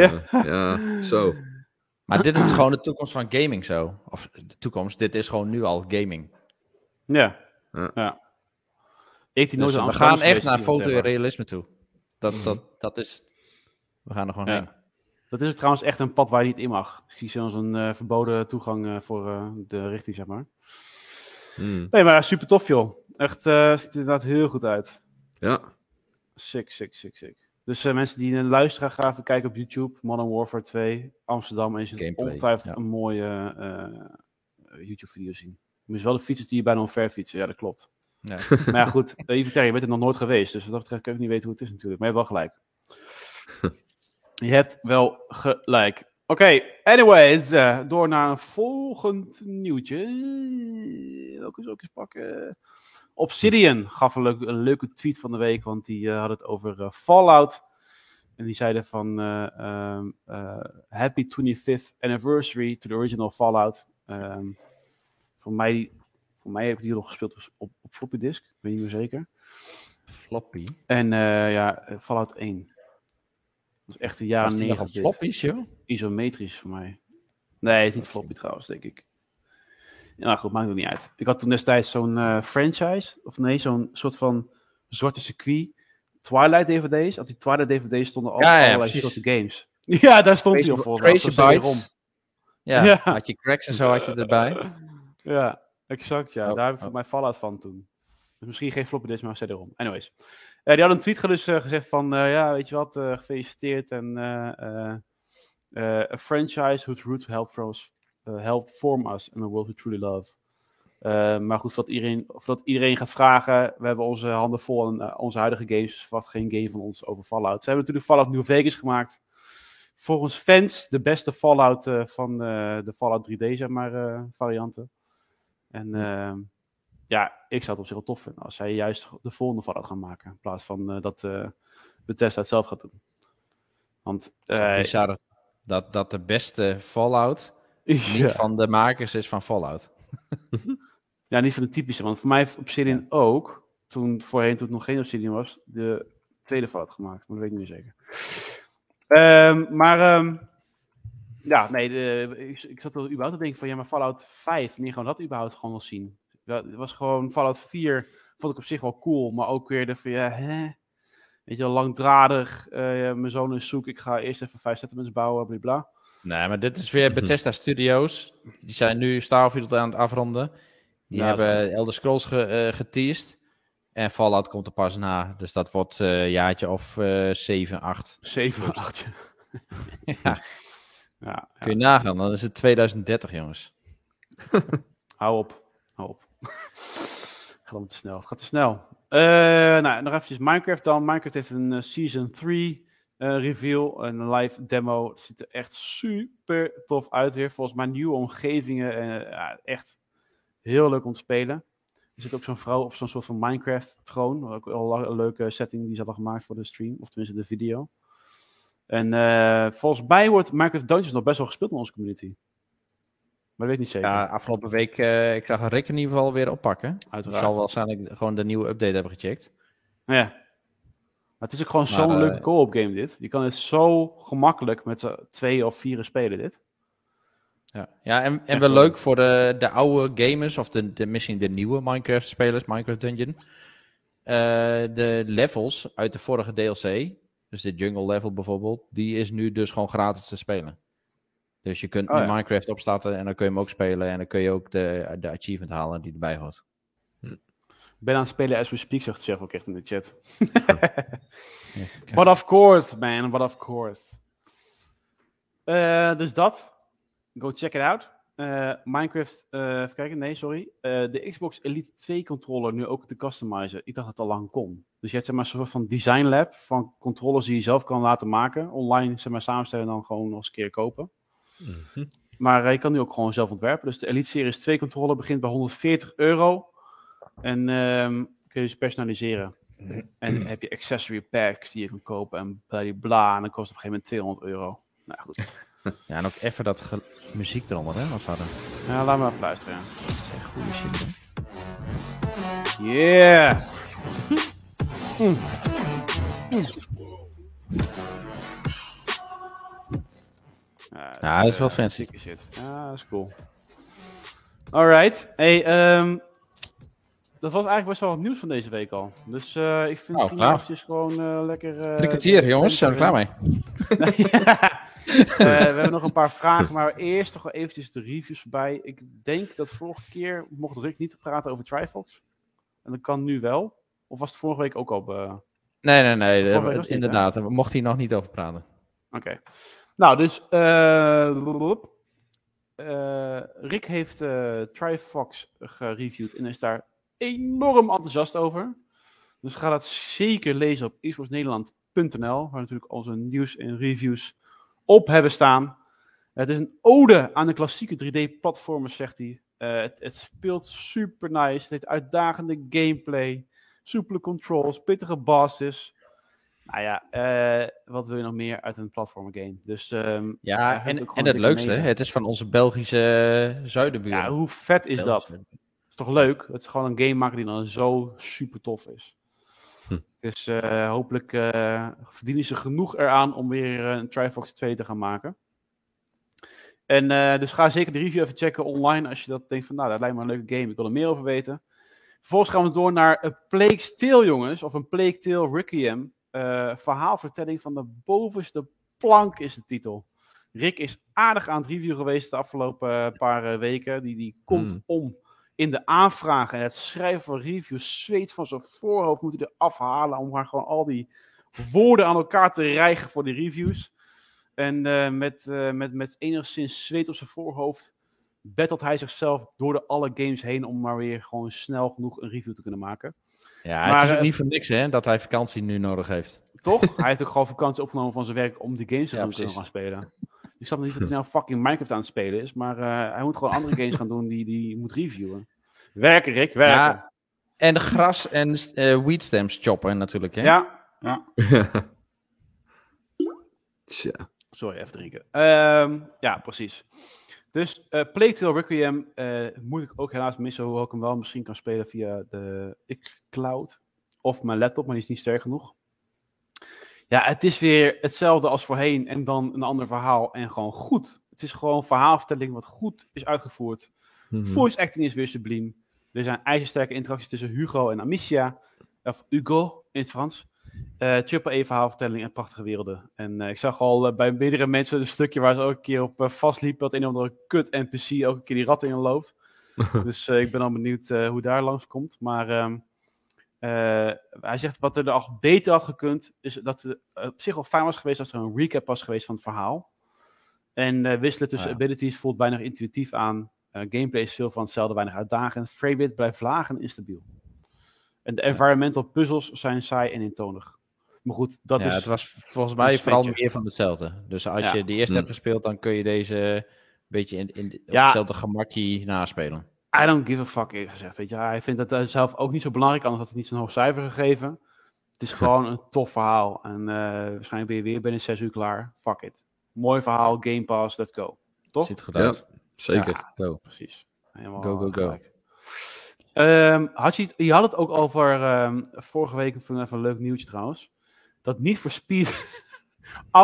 Zo. Maar dit is gewoon de toekomst van gaming zo. Of de toekomst, dit is gewoon nu al gaming. Ja. We gaan echt naar fotorealisme toe. Dat is... We gaan er gewoon heen. Dat is trouwens echt een pad waar je niet in mag. Ik zie zelfs een verboden toegang voor de richting, zeg maar. Mm. Nee, maar super tof, joh. Echt, ziet er inderdaad heel goed uit. Ja. Sick. Dus mensen die luisteren, gaan even kijken op YouTube. Modern Warfare 2, Amsterdam. En je ongetwijfeld een mooie YouTube-video zien. Maar wel de fietsers die je bijna omver fietsen. Ja, dat klopt. Ja. Maar ja, goed. Je bent er nog nooit geweest. Dus wat dat betreft kan ik niet weten hoe het is natuurlijk. Maar je hebt wel gelijk. Oké, anyways. Door naar een volgend nieuwtje. Ook eens pakken. Obsidian gaf een leuke tweet van de week, want die had het over Fallout. En die zeiden van Happy 25th Anniversary to the original Fallout. Voor mij heb ik die nog gespeeld op floppy disk, weet niet meer zeker. Floppy? En Fallout 1. Dat is echt de jaren 90. Was die nog op floppies, joh? Isometrisch voor mij. Nee, het is niet floppy trouwens, denk ik. Ja, nou goed, maakt het niet uit. Ik had toen destijds zo'n franchise, zo'n soort van zwarte circuit, Twilight DVD's. Op die Twilight DVD's stonden allerlei soorten games. Ja, daar stond hij op voor. Crazy Bites. Ja, had je cracks en zo had je erbij. Ja, exact, ja. Daar heb ik mijn Fallout van toen. Dus misschien geen floppy disk, maar CD-ROM. Anyways. Die hadden een tweet gezegd van, weet je wat, gefeliciteerd en a franchise whose roots help for us. Help form us in a world we truly love. Maar goed, voordat iedereen gaat vragen... We hebben onze handen vol aan onze huidige games. Dus verwacht geen game van ons over Fallout. Ze hebben natuurlijk Fallout New Vegas gemaakt. Volgens fans de beste Fallout van de Fallout 3D, zeg maar, varianten. En ik zou het op zich wel tof vinden... als zij juist de volgende Fallout gaan maken... in plaats van dat Bethesda het zelf gaat doen. Want... dat de beste Fallout... niet van de makers is van Fallout. Ja, niet van de typische. Want voor mij heeft Obsidian ook... Toen het nog geen Obsidian was... de tweede Fallout gemaakt. Maar dat weet ik niet meer zeker. Ik zat er überhaupt te denken van... Ja, maar Fallout 5... wanneer gaan we dat überhaupt gewoon wel zien? Ja, het was gewoon... Fallout 4 vond ik op zich wel cool. Maar ook weer de van... Ja, weet je wel, langdradig. Mijn zoon is zoek. Ik ga eerst even 5 settlements bouwen. Blablabla. Nee, maar dit is weer Bethesda Studios. Die zijn nu Starfield aan het afronden. Die hebben Elder Scrolls geteased. En Fallout komt er pas na. Dus dat wordt een jaartje of 7, 8. 7, 8. Ja. Kun je nagaan, dan is het 2030, jongens. Hou op. Het gaat te snel. Nog eventjes Minecraft dan. Minecraft heeft een Season 3... reveal, een live demo. Het ziet er echt super tof uit weer. Volgens mij nieuwe omgevingen. Echt heel leuk om te spelen. Er zit ook zo'n vrouw op zo'n soort van Minecraft-troon. Ook een leuke setting die ze hadden gemaakt voor de stream. Of tenminste de video. En volgens mij wordt Minecraft Dungeons nog best wel gespeeld in onze community. Maar ik weet niet zeker. Ja, afgelopen week, ik zag Rick in ieder geval weer oppakken. Uiteraard. Ik zal waarschijnlijk gewoon de nieuwe update hebben gecheckt. Nou ja. Maar het is ook gewoon zo'n leuke co-op game dit. Je kan het zo gemakkelijk met 2 of 4 spelen dit. Ja, ja en wel leuk voor de oude gamers of de misschien de nieuwe Minecraft spelers, Minecraft Dungeon. De levels uit de vorige DLC, dus de jungle level bijvoorbeeld, die is nu dus gewoon gratis te spelen. Dus je kunt Minecraft opstarten en dan kun je hem ook spelen en dan kun je ook de achievement halen die erbij hoort. Ik ben aan het spelen as we speak, zegt Chef ook echt in de chat. But of course, man, but of course. Dus dat. Go check it out. Minecraft, even kijken, nee, sorry. De Xbox Elite 2 controller nu ook te customizen. Ik dacht dat het al lang kon. Dus je hebt zeg maar, een soort van design lab van controllers die je zelf kan laten maken. Online zeg maar, samenstellen en dan gewoon nog eens een keer kopen. Mm-hmm. Maar je kan nu ook gewoon zelf ontwerpen. Dus de Elite Series 2 controller begint bij €140. En kun je ze personaliseren. En heb je accessory packs die je kan kopen en bladibla. En dan kost het op een gegeven moment €200. Nou goed. Ja, en ook even dat muziek eronder, hè? Wat hadden. Ja, laat maar even luisteren. Ja. Dat is echt goede shit, hè? Yeah! Mm. Mm. Ja, dat is wel fancy. Shit. Ja, dat is cool. Alright. Hey, dat was eigenlijk best wel wat nieuws van deze week al. Dus ik vind het eventjes gewoon lekker... 3 kwartier, jongens. Zijn we klaar mee? We hebben nog een paar vragen, maar eerst toch wel eventjes de reviews voorbij. Ik denk dat vorige keer mocht Rick niet praten over TriFox. En dat kan nu wel. Of was het vorige week ook al... Nee. Inderdaad. We mochten hier nog niet over praten. Oké. Nou, dus... Rick heeft TriFox gereviewd en is daar... enorm enthousiast over. Dus ga dat zeker lezen op xboxnederland.nl, waar natuurlijk onze nieuws en reviews op hebben staan. Het is een ode aan de klassieke 3D-platformers, zegt hij. Het speelt super nice. Het heeft uitdagende gameplay, soepele controls, pittige bosses. Nou ja, wat wil je nog meer uit een platformergame? Dus, ja, en het leukste, het is van onze Belgische zuidenburen. Ja, hoe vet is dat? Is toch leuk? Het is gewoon een game maken die dan zo super tof is. Dus hopelijk verdienen ze genoeg eraan om weer een TriFox 2 te gaan maken. En dus ga zeker de review even checken online als je dat denkt van, nou, dat lijkt me een leuke game. Ik wil er meer over weten. Vervolgens gaan we door naar A Plague's Tale, jongens. Of een Plague Tale Requiem. Verhaalvertelling van de bovenste plank is de titel. Rick is aardig aan het review geweest de afgelopen paar weken. Die komt om. In de aanvraag en het schrijven van reviews, zweet van zijn voorhoofd moet hij er afhalen om haar gewoon al die woorden aan elkaar te rijgen voor de reviews. En met enigszins zweet op zijn voorhoofd battelt hij zichzelf door de alle games heen om maar weer gewoon snel genoeg een review te kunnen maken. Ja, maar, het is ook niet voor niks hè, dat hij vakantie nu nodig heeft. Toch? Hij heeft ook gewoon vakantie opgenomen van zijn werk om die games te kunnen gaan spelen. Ik snap niet dat hij nou fucking Minecraft aan het spelen is, maar hij moet gewoon andere games gaan doen die moet reviewen. Werken, Rick, werken. Ja, en gras en weedstems choppen natuurlijk, hè? Ja. Tja. Sorry, even drinken. Ja, precies. Dus Plague Tale Requiem moet ik ook helaas missen, hoewel ik hem wel misschien kan spelen via de xCloud of mijn laptop, maar die is niet sterk genoeg. Ja, het is weer hetzelfde als voorheen en dan een ander verhaal en gewoon goed. Het is gewoon verhaalvertelling wat goed is uitgevoerd. Voice acting is weer subliem. Er zijn ijzersterke interacties tussen Hugo en Amnesia. Of Hugo in het Frans. Triple E verhaalvertelling en prachtige werelden. En ik zag al bij meerdere mensen een stukje waar ze ook een keer op vastliepen. Dat een of andere kut NPC elke keer die rat in loopt. Dus ik ben al benieuwd hoe daar langskomt. Maar... hij zegt wat er al beter had gekund, is dat het op zich al fijn was geweest als er een recap was geweest van het verhaal. En wisselen tussen abilities voelt weinig intuïtief aan. Gameplay is veel van hetzelfde, weinig uitdagend. Frame rate blijft laag en instabiel. En de environmental puzzels zijn saai en eentonig. Maar goed, dat is... Het was volgens mij vooral meer van hetzelfde. Dus als je de eerste hebt gespeeld, dan kun je deze een beetje op hetzelfde gemakje naspelen. I don't give a fuck, eerlijk gezegd. Weet je. Hij vindt dat zelf ook niet zo belangrijk, anders had hij niet zo'n hoog cijfer gegeven. Het is gewoon een tof verhaal. En waarschijnlijk ben je weer binnen 6 uur klaar. Fuck it. Mooi verhaal, Game Pass, let's go. Toch? Ziet goed uit. Ja. Zeker, ja, go. Precies. Helemaal go, go, go. Je had het ook over vorige week van een leuk nieuwtje trouwens. Dat Need for Speed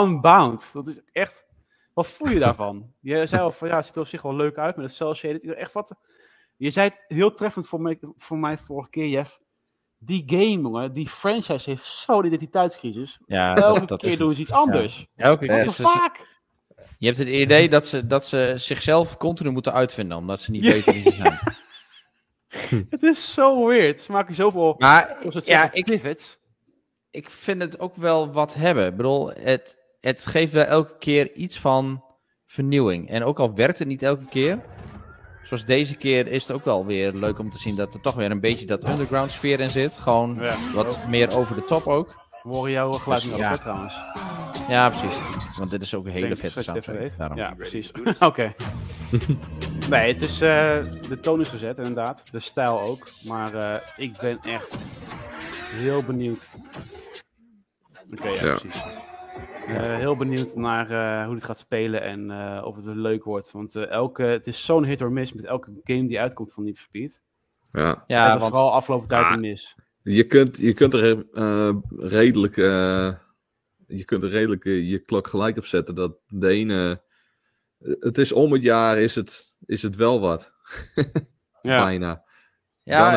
Unbound. Dat is echt... Wat voel je daarvan? Je zei al van ja, het ziet er op zich wel leuk uit. Maar dat cel shaded, echt wat... Je zei het heel treffend voor mij vorige keer, Jeff. Die game, jongen, die franchise heeft zo'n identiteitscrisis. Ja, Elke keer doen ze iets anders. Ja. Elke keer. Vaak. Je hebt het idee dat ze zichzelf continu moeten uitvinden, omdat ze niet weten wie ze zijn. Het is zo weird. Ze maken zoveel... Ik vind het ook wel wat hebben. Ik bedoel, het geeft wel elke keer iets van vernieuwing. En ook al werkt het niet elke keer, zoals deze keer is het ook wel weer leuk om te zien dat er toch weer een beetje dat underground sfeer in zit. Gewoon wat meer over de top ook. We horen jouw geluid niet over trouwens. Ja, precies. Want dit is ook een hele vette soundtrack. Ja, precies. Oké. Nee, het is... de toon is gezet, inderdaad. De stijl ook. Maar ik ben echt heel benieuwd. Oké, precies. Heel benieuwd naar hoe dit gaat spelen en of het leuk wordt. Want het is zo'n hit or miss met elke game die uitkomt van Need for Speed. Ja, want vooral afgelopen tijd een mis. Je kunt er redelijk je klok gelijk op zetten. Dat de ene... Het is om het jaar is het wel wat. Ja. Bijna. Ja,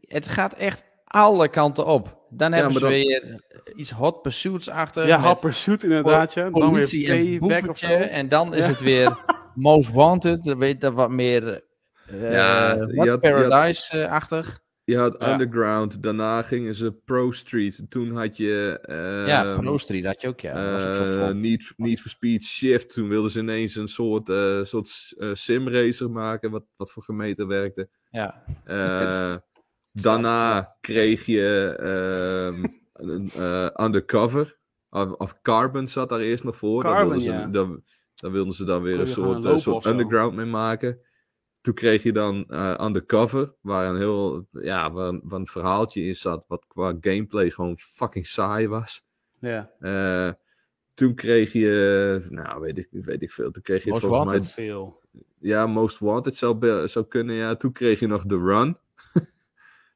het gaat echt alle kanten op. Dan hebben ze weer iets Hot Pursuits achter. Ja, Hot Pursuit inderdaad. Ja. Dan weer een boefetje. En dan is het weer Most Wanted. Weet dat wat meer Paradise-achtig. Je had Underground, daarna gingen ze Pro Street. Toen had je... Pro Street had je ook, Need for Speed Shift. Toen wilden ze ineens een soort simracer maken, wat voor gemeten werkte. Ja. Daarna kreeg je Undercover. Of Carbon zat daar eerst nog voor. Daar wilden ze dan weer een soort Underground mee maken. Toen kreeg je dan Undercover, waar een heel waar een verhaaltje in zat, wat qua gameplay gewoon fucking saai was. Ja. Toen kreeg je, weet ik veel. Toen kreeg je Most volgens Wanted mij, veel. Ja, Most Wanted zou kunnen. Ja. Toen kreeg je nog The Run.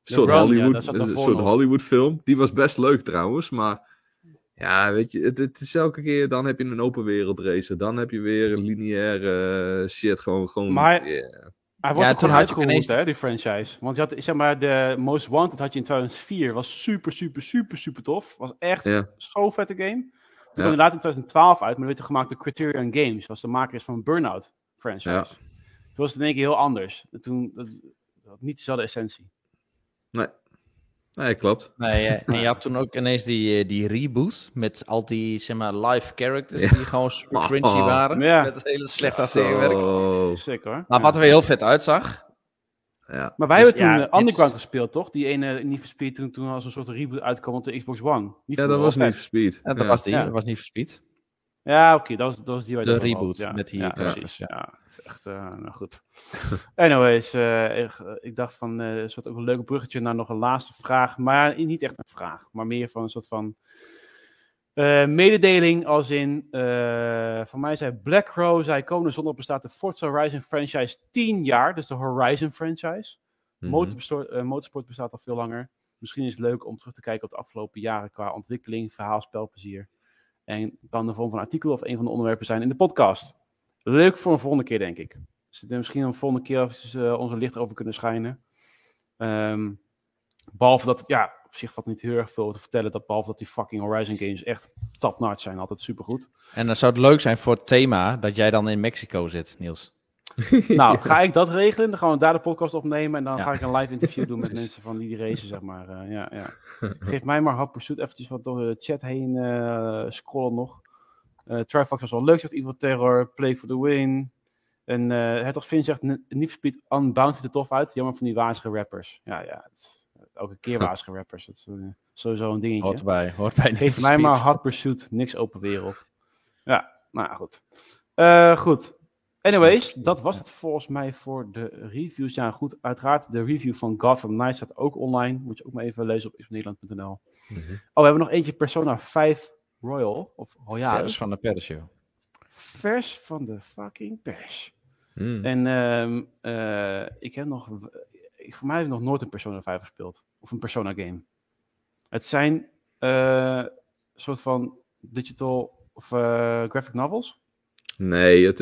Een soort Hollywood film. Die was best leuk trouwens, maar ja, weet je, het is elke keer, dan heb je een open wereld race, dan heb je weer een lineaire shit, gewoon... Maar hij wordt gewoon uitgerold, hè, die franchise. Want je had, zeg maar, de Most Wanted had je in 2004, was super, super, super, super tof. Was echt zo'n vette game. Toen kwam inderdaad in 2012 uit, maar werd gemaakt door Criterion Games, was de maker van Burnout franchise. Ja. Toen was het in één keer heel anders. Toen had niet dezelfde essentie. Nee, klopt. Nee, en je had toen ook ineens die reboot met al die, zeg maar, live characters die gewoon super cringy waren. Ja. Met het hele slechte tegenwerk. Sick hoor. Maar wat er weer heel vet uitzag. Ja. Maar wij hebben toen Underground gespeeld, toch? Die ene Need for Speed toen als een soort reboot uitkwam op de Xbox One. Dat was Need for Speed. Ja, dat was die. Dat was Need for Speed. Ja, oké. Dat was die. De reboot met die characters. Ja, het is echt... nou goed. Anyways, ik dacht van... soort ook een leuke bruggetje naar nog een laatste vraag. Maar niet echt een vraag. Maar meer van een soort van... mededeling als in... van mij zei Black Crow... Zei komende zondag bestaat de Forza Horizon franchise 10 jaar. Dus de Horizon franchise. Motorsport bestaat al veel langer. Misschien is het leuk om terug te kijken op de afgelopen jaren... qua ontwikkeling, verhaal, spelplezier... En kan de vorm van een artikel of een van de onderwerpen zijn in de podcast. Leuk voor een volgende keer, denk ik. Dus misschien een volgende keer als onze licht over kunnen schijnen. Behalve dat, op zich valt niet heel erg veel te vertellen. Behalve dat die fucking Horizon games echt top-notch zijn. Altijd supergoed. En dan zou het leuk zijn voor het thema dat jij dan in Mexico zit, Niels. Nou, ga ik dat regelen. Dan gaan we daar de podcast opnemen. En dan ga ik een live interview doen met mensen van die races, zeg maar. Geef mij maar Hot Pursuit eventjes wat door de chat heen scrollen nog. TriFox was wel leuk, zegt Evil Terror. Play for the win. En Hertog Finn zegt, Need for Speed Unbound ziet er tof uit. Jammer van die wazige rappers. Ja, elke keer wazige rappers. Dat is sowieso een dingetje. Hoort bij Geef mij maar Hot Pursuit, niks open wereld. Ja, nou goed. Goed. Anyways, dat was het volgens mij voor de reviews. Ja, goed, uiteraard de review van Gotham Knights staat ook online. Moet je ook maar even lezen op xnederland.nl. Mm-hmm. Oh, we hebben nog eentje Persona 5 Royal. Of Royale. Vers van de persshow. vers van de fucking pers. Mm. En ik heb nog... Voor mij heb ik nog nooit een Persona 5 gespeeld. Of een Persona game. Het zijn soort van digital of graphic novels. Nee, het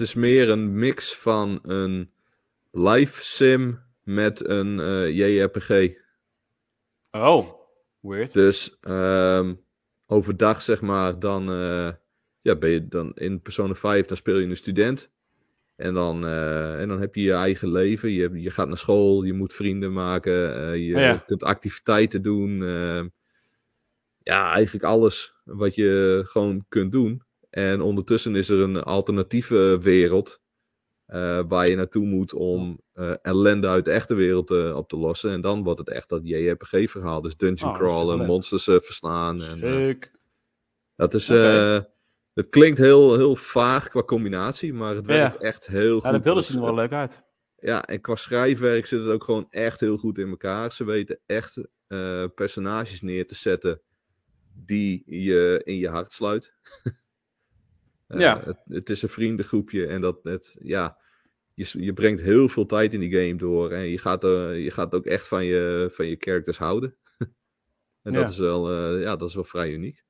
is meer een mix van een live sim met een JRPG. Oh, weird. Dus overdag zeg maar, dan ben je dan in Persona 5, dan speel je een student. En dan heb je je eigen leven. Je gaat naar school, je moet vrienden maken, je kunt activiteiten doen. Eigenlijk alles wat je gewoon kunt doen. En ondertussen is er een alternatieve wereld waar je naartoe moet om ellende uit de echte wereld op te lossen. En dan wordt het echt dat JRPG-verhaal. Dus dungeon crawlen, monsters verslaan. Leuk. Dat is... Okay. Het klinkt heel, heel vaag qua combinatie, maar het werkt echt heel goed. Ja, de beelden zien er wel leuk uit. Ja, en qua schrijfwerk zit het ook gewoon echt heel goed in elkaar. Ze weten echt personages neer te zetten die je in je hart sluit. Het is een vriendengroepje en je brengt heel veel tijd in die game door. En je gaat ook echt van je characters houden. En dat is wel vrij uniek.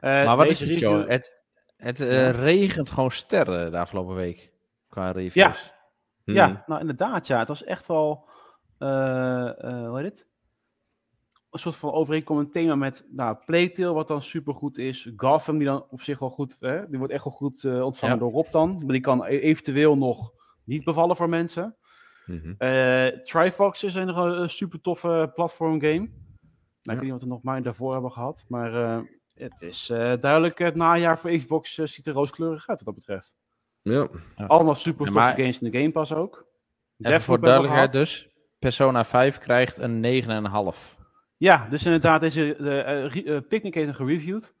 Maar wat is het, joh? Het regent gewoon sterren de afgelopen week. Qua reviews. Ja, nou inderdaad, ja. Het was echt wel... hoe heet het? Een soort van overeenkomend thema met Playtale, wat dan supergoed is. Gotham, die dan op zich wel goed... die wordt echt wel goed ontvangen door Rob dan. Maar die kan eventueel nog niet bevallen voor mensen. Mm-hmm. TriFox is een super toffe platform game. Ik weet niet wat we nog maar daarvoor hebben gehad. Maar... het is duidelijk, het najaar voor Xbox ziet er rooskleurig uit wat dat betreft. Ja. Allemaal super toffe games in de Game Pass ook. En voor duidelijkheid dus, Persona 5 krijgt een 9,5. Ja, dus inderdaad, Picnic heeft hem gereviewd.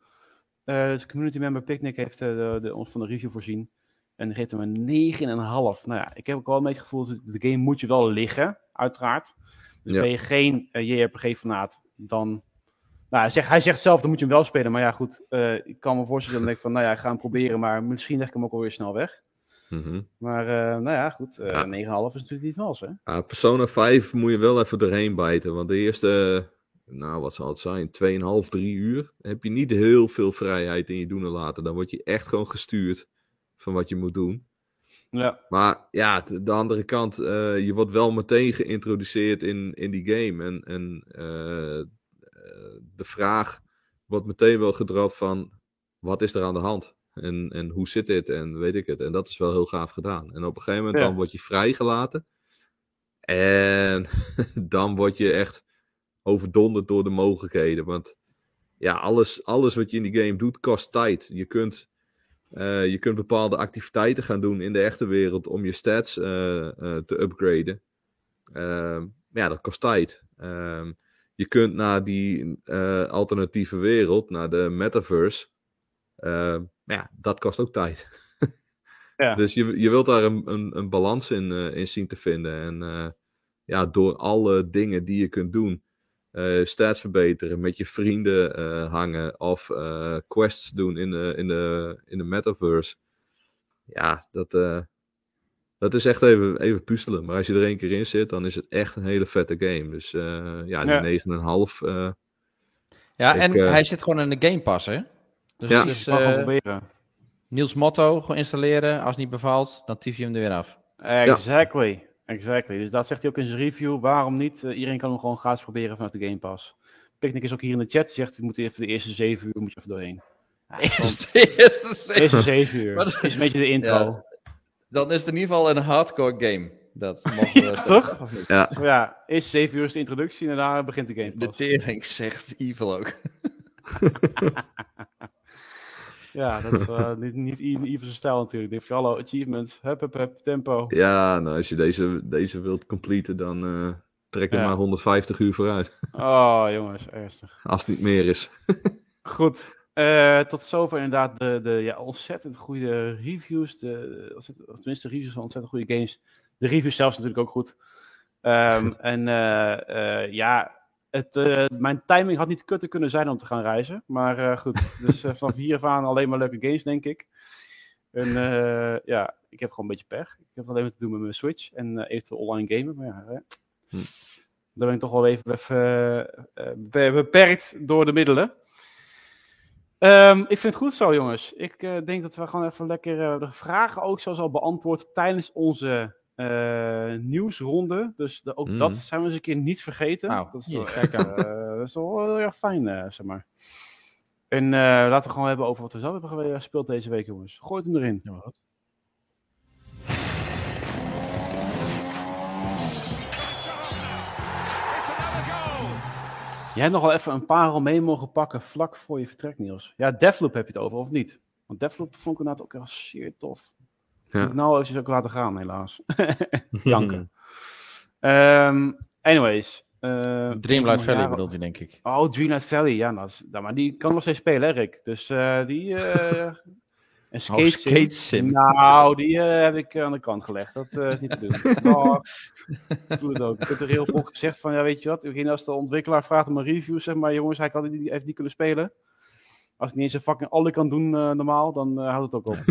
Dus community member Picnic heeft ons van de review voorzien. En geeft hem een 9,5. Nou ja, ik heb ook wel een beetje het gevoel, de game moet je wel liggen, uiteraard. Dus ben je geen JRPG-fanaat, dan... Nou, hij zegt zelf, dan moet je hem wel spelen. Maar ja, goed, ik kan me voorstellen dat ik van, ik ga hem proberen. Maar misschien leg ik hem ook alweer snel weg. Mm-hmm. Maar, 9,5 is natuurlijk niet vals, hè? Persona 5 moet je wel even erheen bijten. Want de eerste, wat zal het zijn, 2,5, 3 uur... heb je niet heel veel vrijheid in je doen en laten. Dan word je echt gewoon gestuurd van wat je moet doen. Ja. Maar ja, de andere kant, je wordt wel meteen geïntroduceerd in die game. De vraag wordt meteen wel gedropt van, wat is er aan de hand? En hoe zit dit? En weet ik het. En dat is wel heel gaaf gedaan. En op een gegeven moment dan word je vrijgelaten. En dan word je echt overdonderd door de mogelijkheden. Want alles wat je in die game doet kost tijd. Je kunt bepaalde activiteiten gaan doen in de echte wereld om je stats te upgraden. Dat kost tijd. Je kunt naar die alternatieve wereld, naar de metaverse. Dat kost ook tijd. Dus je wilt daar een balans in zien te vinden. En door alle dingen die je kunt doen. Stats verbeteren, met je vrienden hangen. Of quests doen in de metaverse. Ja, dat is echt even puzzelen. Maar als je er één keer in zit, dan is het echt een hele vette game. Dus die 9,5. Hij zit gewoon in de Game Pass, hè? Dus het is gewoon proberen. Niels motto, gewoon installeren. Als het niet bevalt, dan tief je hem er weer af. Exactly. Dus dat zegt hij ook in zijn review. Waarom niet? Iedereen kan hem gewoon gratis proberen vanuit de Game Pass. Picnic is ook hier in de chat. Zegt, je moet even de eerste 7 uur moet je even doorheen. De eerste 7 uur. Dat is een beetje de intro. Ja. Dan is het in ieder geval een hardcore game. Dat mag toch? Ja. Ja, eerst 7 uur is de introductie en daarna begint de game. De tering zegt evil ook. Dat is niet evil's stijl natuurlijk. Denk je, hallo, achievements, hup, tempo. Ja, nou als je deze wilt completen, dan trek er maar 150 uur vooruit. Oh jongens, ernstig. Als het niet meer is. Goed. Tot zover inderdaad de ontzettend goede reviews. Tenminste, de reviews van ontzettend goede games. De reviews zelfs natuurlijk ook goed. Mijn timing had niet kutter kunnen zijn om te gaan reizen. Maar goed, dus vanaf hier aan alleen maar leuke games, denk ik. En ja, ik heb gewoon een beetje pech. Ik heb alleen maar te doen met mijn Switch en eventueel online gamen. Maar ja, daar ben ik toch wel even beperkt door de middelen. Ik vind het goed zo, jongens. Ik denk dat we gewoon even lekker de vragen ook zoals al beantwoord tijdens onze nieuwsronde. Dus dat zijn we eens een keer niet vergeten. Oh, dat is wel heel erg fijn, zeg maar. En laten we gewoon hebben over wat we zelf hebben gespeeld deze week, jongens. Gooi hem erin. Ja, wat? Jij hebt nogal even een parel mee mogen pakken vlak voor je vertrek, Niels. Ja, Deathloop heb je het over, of niet? Want Deathloop vond ik inderdaad ook heel zeer tof. Ja. Nou, is het ook laten gaan, helaas. Janken. Anyways. Dreamlight Valley bedoelt hij, denk ik. Oh, Dreamlight Valley, ja. Nou, maar die kan nog steeds spelen, hè, Rick. Dus die... een skate sim. Nou, die heb ik aan de kant gelegd. Dat is niet te doen. Ik doe het ook. Ik heb er heel veel gezegd van, ja, weet je wat? Als de ontwikkelaar vraagt om een review, zeg maar, jongens, hij kan die, heeft niet kunnen spelen. Als hij niet eens een fucking alle kan doen normaal, dan houdt het ook op.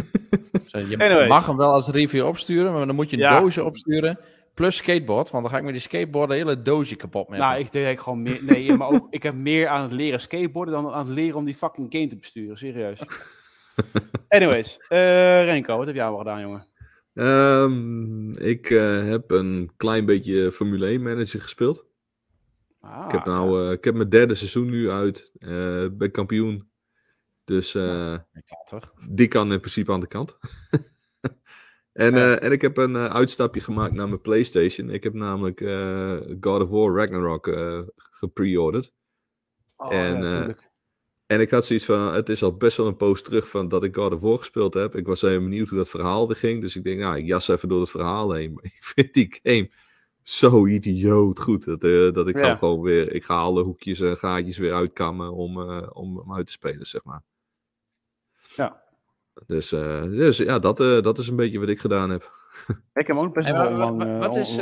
Je mag hem wel als review opsturen, maar dan moet je een doosje opsturen. Plus skateboard, want dan ga ik met die skateboard de hele doosje kapot maken. Nou, ik denk gewoon meer... Nee, maar ook, ik heb meer aan het leren skateboarden dan aan het leren om die fucking game te besturen. Serieus. Anyways, Renko, wat heb jij allemaal gedaan, jongen? Ik heb een klein beetje Formule 1 Manager gespeeld. Ik heb mijn derde seizoen nu uit. Ben kampioen. Dus die kan in principe aan de kant. En ik heb een uitstapje gemaakt naar mijn PlayStation. Ik heb namelijk God of War Ragnarok gepreorderd. En ik had zoiets van, het is al best wel een poos terug van dat ik God of War gespeeld heb. Ik was even benieuwd hoe dat verhaal weer ging. Dus ik denk, ik jas even door het verhaal heen. Maar ik vind die game zo idioot goed. Dat ik gewoon weer, ik ga alle hoekjes en gaatjes weer uitkammen om hem uit te spelen, zeg maar. Ja. Dus ja, dat is een beetje wat ik gedaan heb. Ik heb ook best wel lang... Wat is...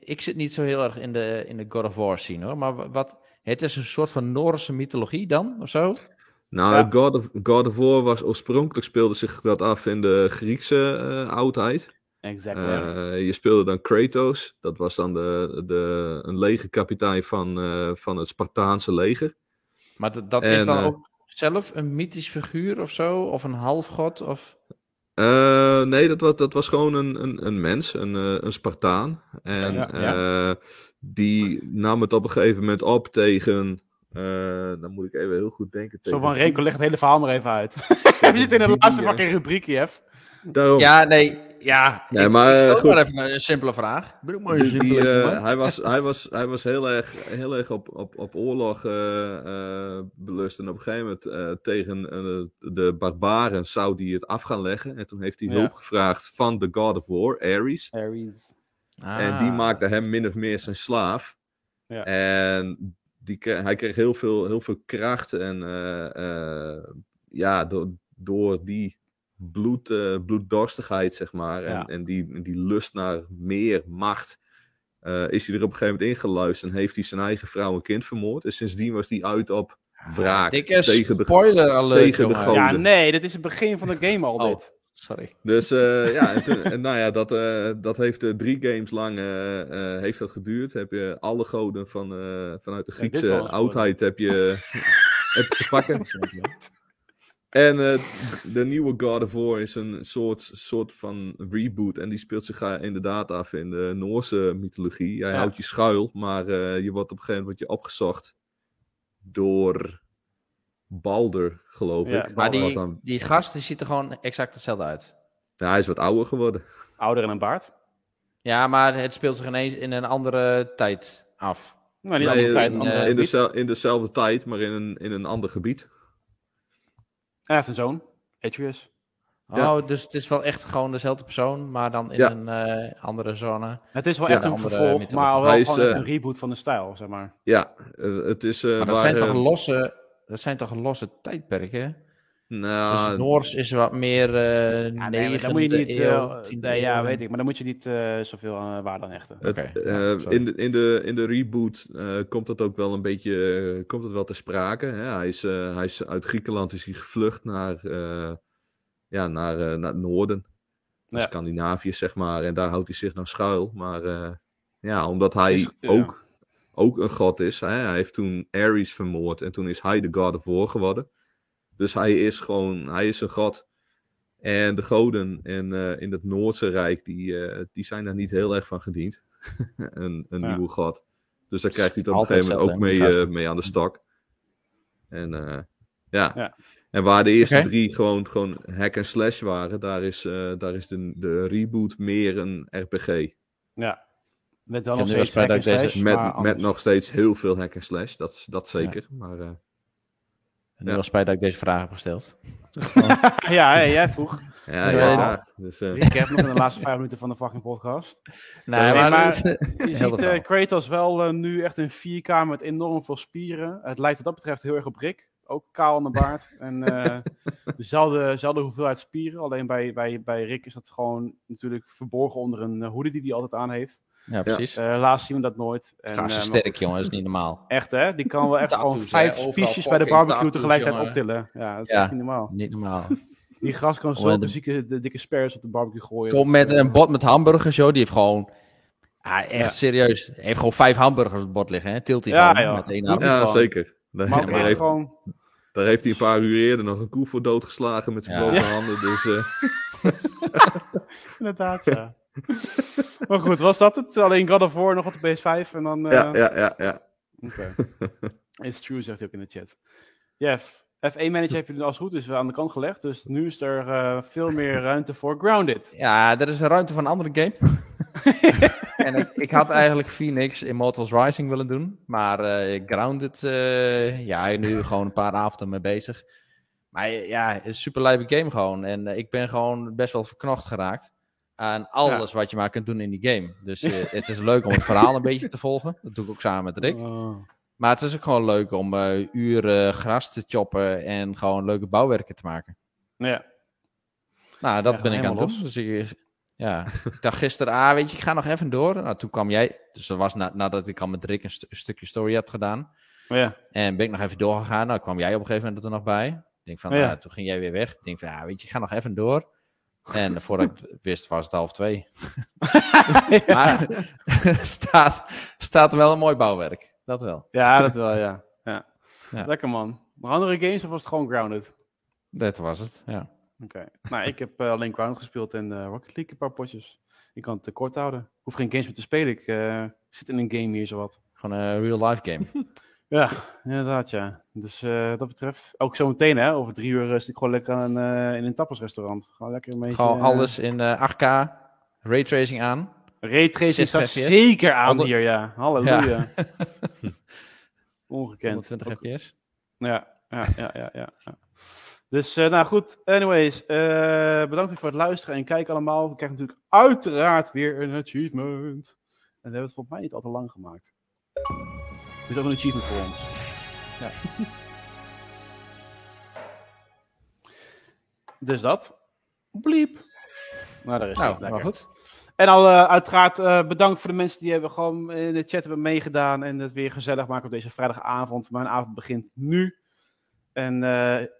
Ik zit niet zo heel erg in de God of War scene, hoor. Maar het is een soort van Noorse mythologie dan, of zo? Nou, ja. God of War was oorspronkelijk speelde zich dat af in de Griekse oudheid. Exactly. Je speelde dan Kratos. Dat was dan een legerkapitein van het Spartaanse leger. Maar dat is dan ook zelf een mythisch figuur of zo? Of een halfgod? Of... nee, dat was gewoon een mens, een Spartaan. En die nam het op een gegeven moment op tegen... dan moet ik even heel goed denken. Zo van, Renko, leg het hele verhaal maar even uit. Je zit in de laatste fucking rubriek, Jeff. Daarom. Ja, nee. Ja, nee, ik stel maar even een simpele vraag. Hij was heel erg op oorlog belust. En op een gegeven moment tegen de barbaren zou hij het af gaan leggen. En toen heeft hij hulp gevraagd van de God of War, Ares. Ah. En die maakte hem min of meer zijn slaaf. Ja. En hij kreeg heel veel kracht. En door die... bloeddorstigheid, zeg maar. En die lust naar meer macht. Is hij er op een gegeven moment ingeluisterd en heeft hij zijn eigen vrouw en kind vermoord. En sindsdien was hij uit op wraak. Dikke spoiler alert, jongen. Ja, nee, dat is het begin van de game al. Dit. Sorry. Dus dat heeft 3 games lang heeft dat geduurd. Heb je alle goden vanuit de Griekse oudheid heb je te pakken. En de nieuwe God of War is een soort van reboot. En die speelt zich inderdaad af in de Noorse mythologie. Jij houdt je schuil, maar je wordt op een gegeven moment opgezocht door Balder, geloof ik. Maar die gast die ziet er gewoon exact hetzelfde uit. Ja, hij is wat ouder geworden. Ouder en een baard? Ja, maar het speelt zich ineens in een andere tijd af. Nou, niet andere tijd, in dezelfde tijd, maar in een ander gebied. Hij heeft een zoon, Atreus. Dus het is wel echt gewoon dezelfde persoon, maar dan in een andere zone. Het is wel echt een vervolg, maar wel gewoon een reboot van de stijl, zeg maar. Ja, het is... maar dat zijn toch losse tijdperken? Nou, dus Noors is wat meer dan moet je niet weet ik, maar dan moet je niet zoveel waarde aan hechten. In de reboot komt dat ook wel een beetje komt dat wel ter sprake. Hè? Hij is uit Griekenland is hij gevlucht naar het noorden, naar Scandinavië zeg maar, en daar houdt hij zich naar schuil. Maar omdat hij ook een god is, hè? Hij heeft toen Ares vermoord en toen is hij de God of War geworden. Dus hij is een god. En de goden in het Noordse Rijk, die zijn daar niet heel erg van gediend. een nieuwe god. Dus daar krijgt hij het op een gegeven moment ook mee aan de stok. En en waar de eerste drie gewoon hack en slash waren, daar is de reboot meer een RPG. Ja. Met wel nog steeds hack en slash. Met nog steeds heel veel hack en slash, dat zeker. Ja. Maar... En nu was spijt dat ik deze vraag heb gesteld. Jij vroeg. Dus, ik heb nog in de laatste 5 minuten van de fucking podcast. Je ziet Kratos wel nu echt in 4K met enorm veel spieren. Het lijkt wat dat betreft heel erg op Rick. Ook kaal aan de baard. En dezelfde hoeveelheid spieren. Alleen bij Rick is dat gewoon natuurlijk verborgen onder een hoodie die hij altijd aan heeft. Ja, precies. Laatst zien we dat nooit. Gaarse sterk, jongen. Dat is niet normaal. Echt, hè? Die kan wel echt tattoos, gewoon 5 piesjes bij de barbecue tattoos, tegelijkertijd optillen. Ja, dat is echt niet normaal. Niet normaal. Die gast kan zo de dikke spares op de barbecue gooien. Komt met een bord met hamburgers, joh. Die heeft gewoon... serieus. Hij heeft gewoon 5 hamburgers op het bord liggen, hè. Tilt hij gewoon met één arm. Ja, zeker. Daar heeft hij een paar uur eerder nog een koe voor doodgeslagen met zijn blote handen. Dus... Inderdaad, ja. Maar goed, was dat het? Alleen God of War nog op de PS5 en dan... Ja. Oké. It's true, zegt hij ook in de chat. Jeff, F1-manager heb je nu als goed is aan de kant gelegd, dus nu is er veel meer ruimte voor Grounded. Ja, er is een ruimte voor een andere game. En ik had eigenlijk Phoenix Immortals Rising willen doen, maar Grounded, nu gewoon een paar avonden mee bezig. Maar het is een super lijpe game gewoon en ik ben gewoon best wel verknocht geraakt. Aan alles wat je maar kunt doen in die game. Dus het is leuk om het verhaal een beetje te volgen. Dat doe ik ook samen met Rick. Maar het is ook gewoon leuk om uren gras te choppen en gewoon leuke bouwwerken te maken. Ja. Nou, dat ben ik aan het doen. Dus ik dacht gisteren, ik ga nog even door. Nou, toen kwam jij. Dus dat was nadat ik al met Rick een stukje story had gedaan. Ja. En ben ik nog even doorgegaan. Nou, kwam jij op een gegeven moment er nog bij. Ik denk van, toen ging jij weer weg. Ik denk van, ik ga nog even door. En voordat ik het wist, was het 1:30. Maar staat wel een mooi bouwwerk. Dat wel. Ja, dat wel, ja. Lekker, man. Maar andere games, of was het gewoon Grounded? Dat was het, ja. Oké. Nou, ik heb alleen Grounded gespeeld en Rocket League een paar potjes. Ik kan het kort houden. Hoef geen games meer te spelen. Ik zit in een game hier, zowat. Gewoon een real-life game. Ja, inderdaad, ja. Dus dat betreft... Ook zo meteen, hè. Over 3 uur zit ik gewoon lekker in een tapasrestaurant. Gewoon lekker een beetje... Gewoon alles in 8K. Raytracing aan. Raytracing staat zeker aan hier, ja. Halleluja. Ja. Ongekend. 120 fps. Ja. Dus, goed. Anyways. Bedankt voor het luisteren en kijken allemaal. We krijgen natuurlijk uiteraard weer een achievement. En we hebben het volgens mij niet al te lang gemaakt. Er is ook een achievement voor ons. Ja. Dus dat. Bliep. Nou, daar is het. Nou, goed. En al uiteraard bedankt voor de mensen die hebben gewoon in de chat hebben meegedaan. En het weer gezellig maken op deze vrijdagavond. Mijn avond begint nu. En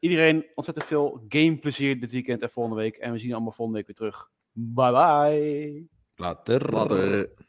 iedereen ontzettend veel gameplezier dit weekend en volgende week. En we zien je allemaal volgende week weer terug. Bye bye. Later.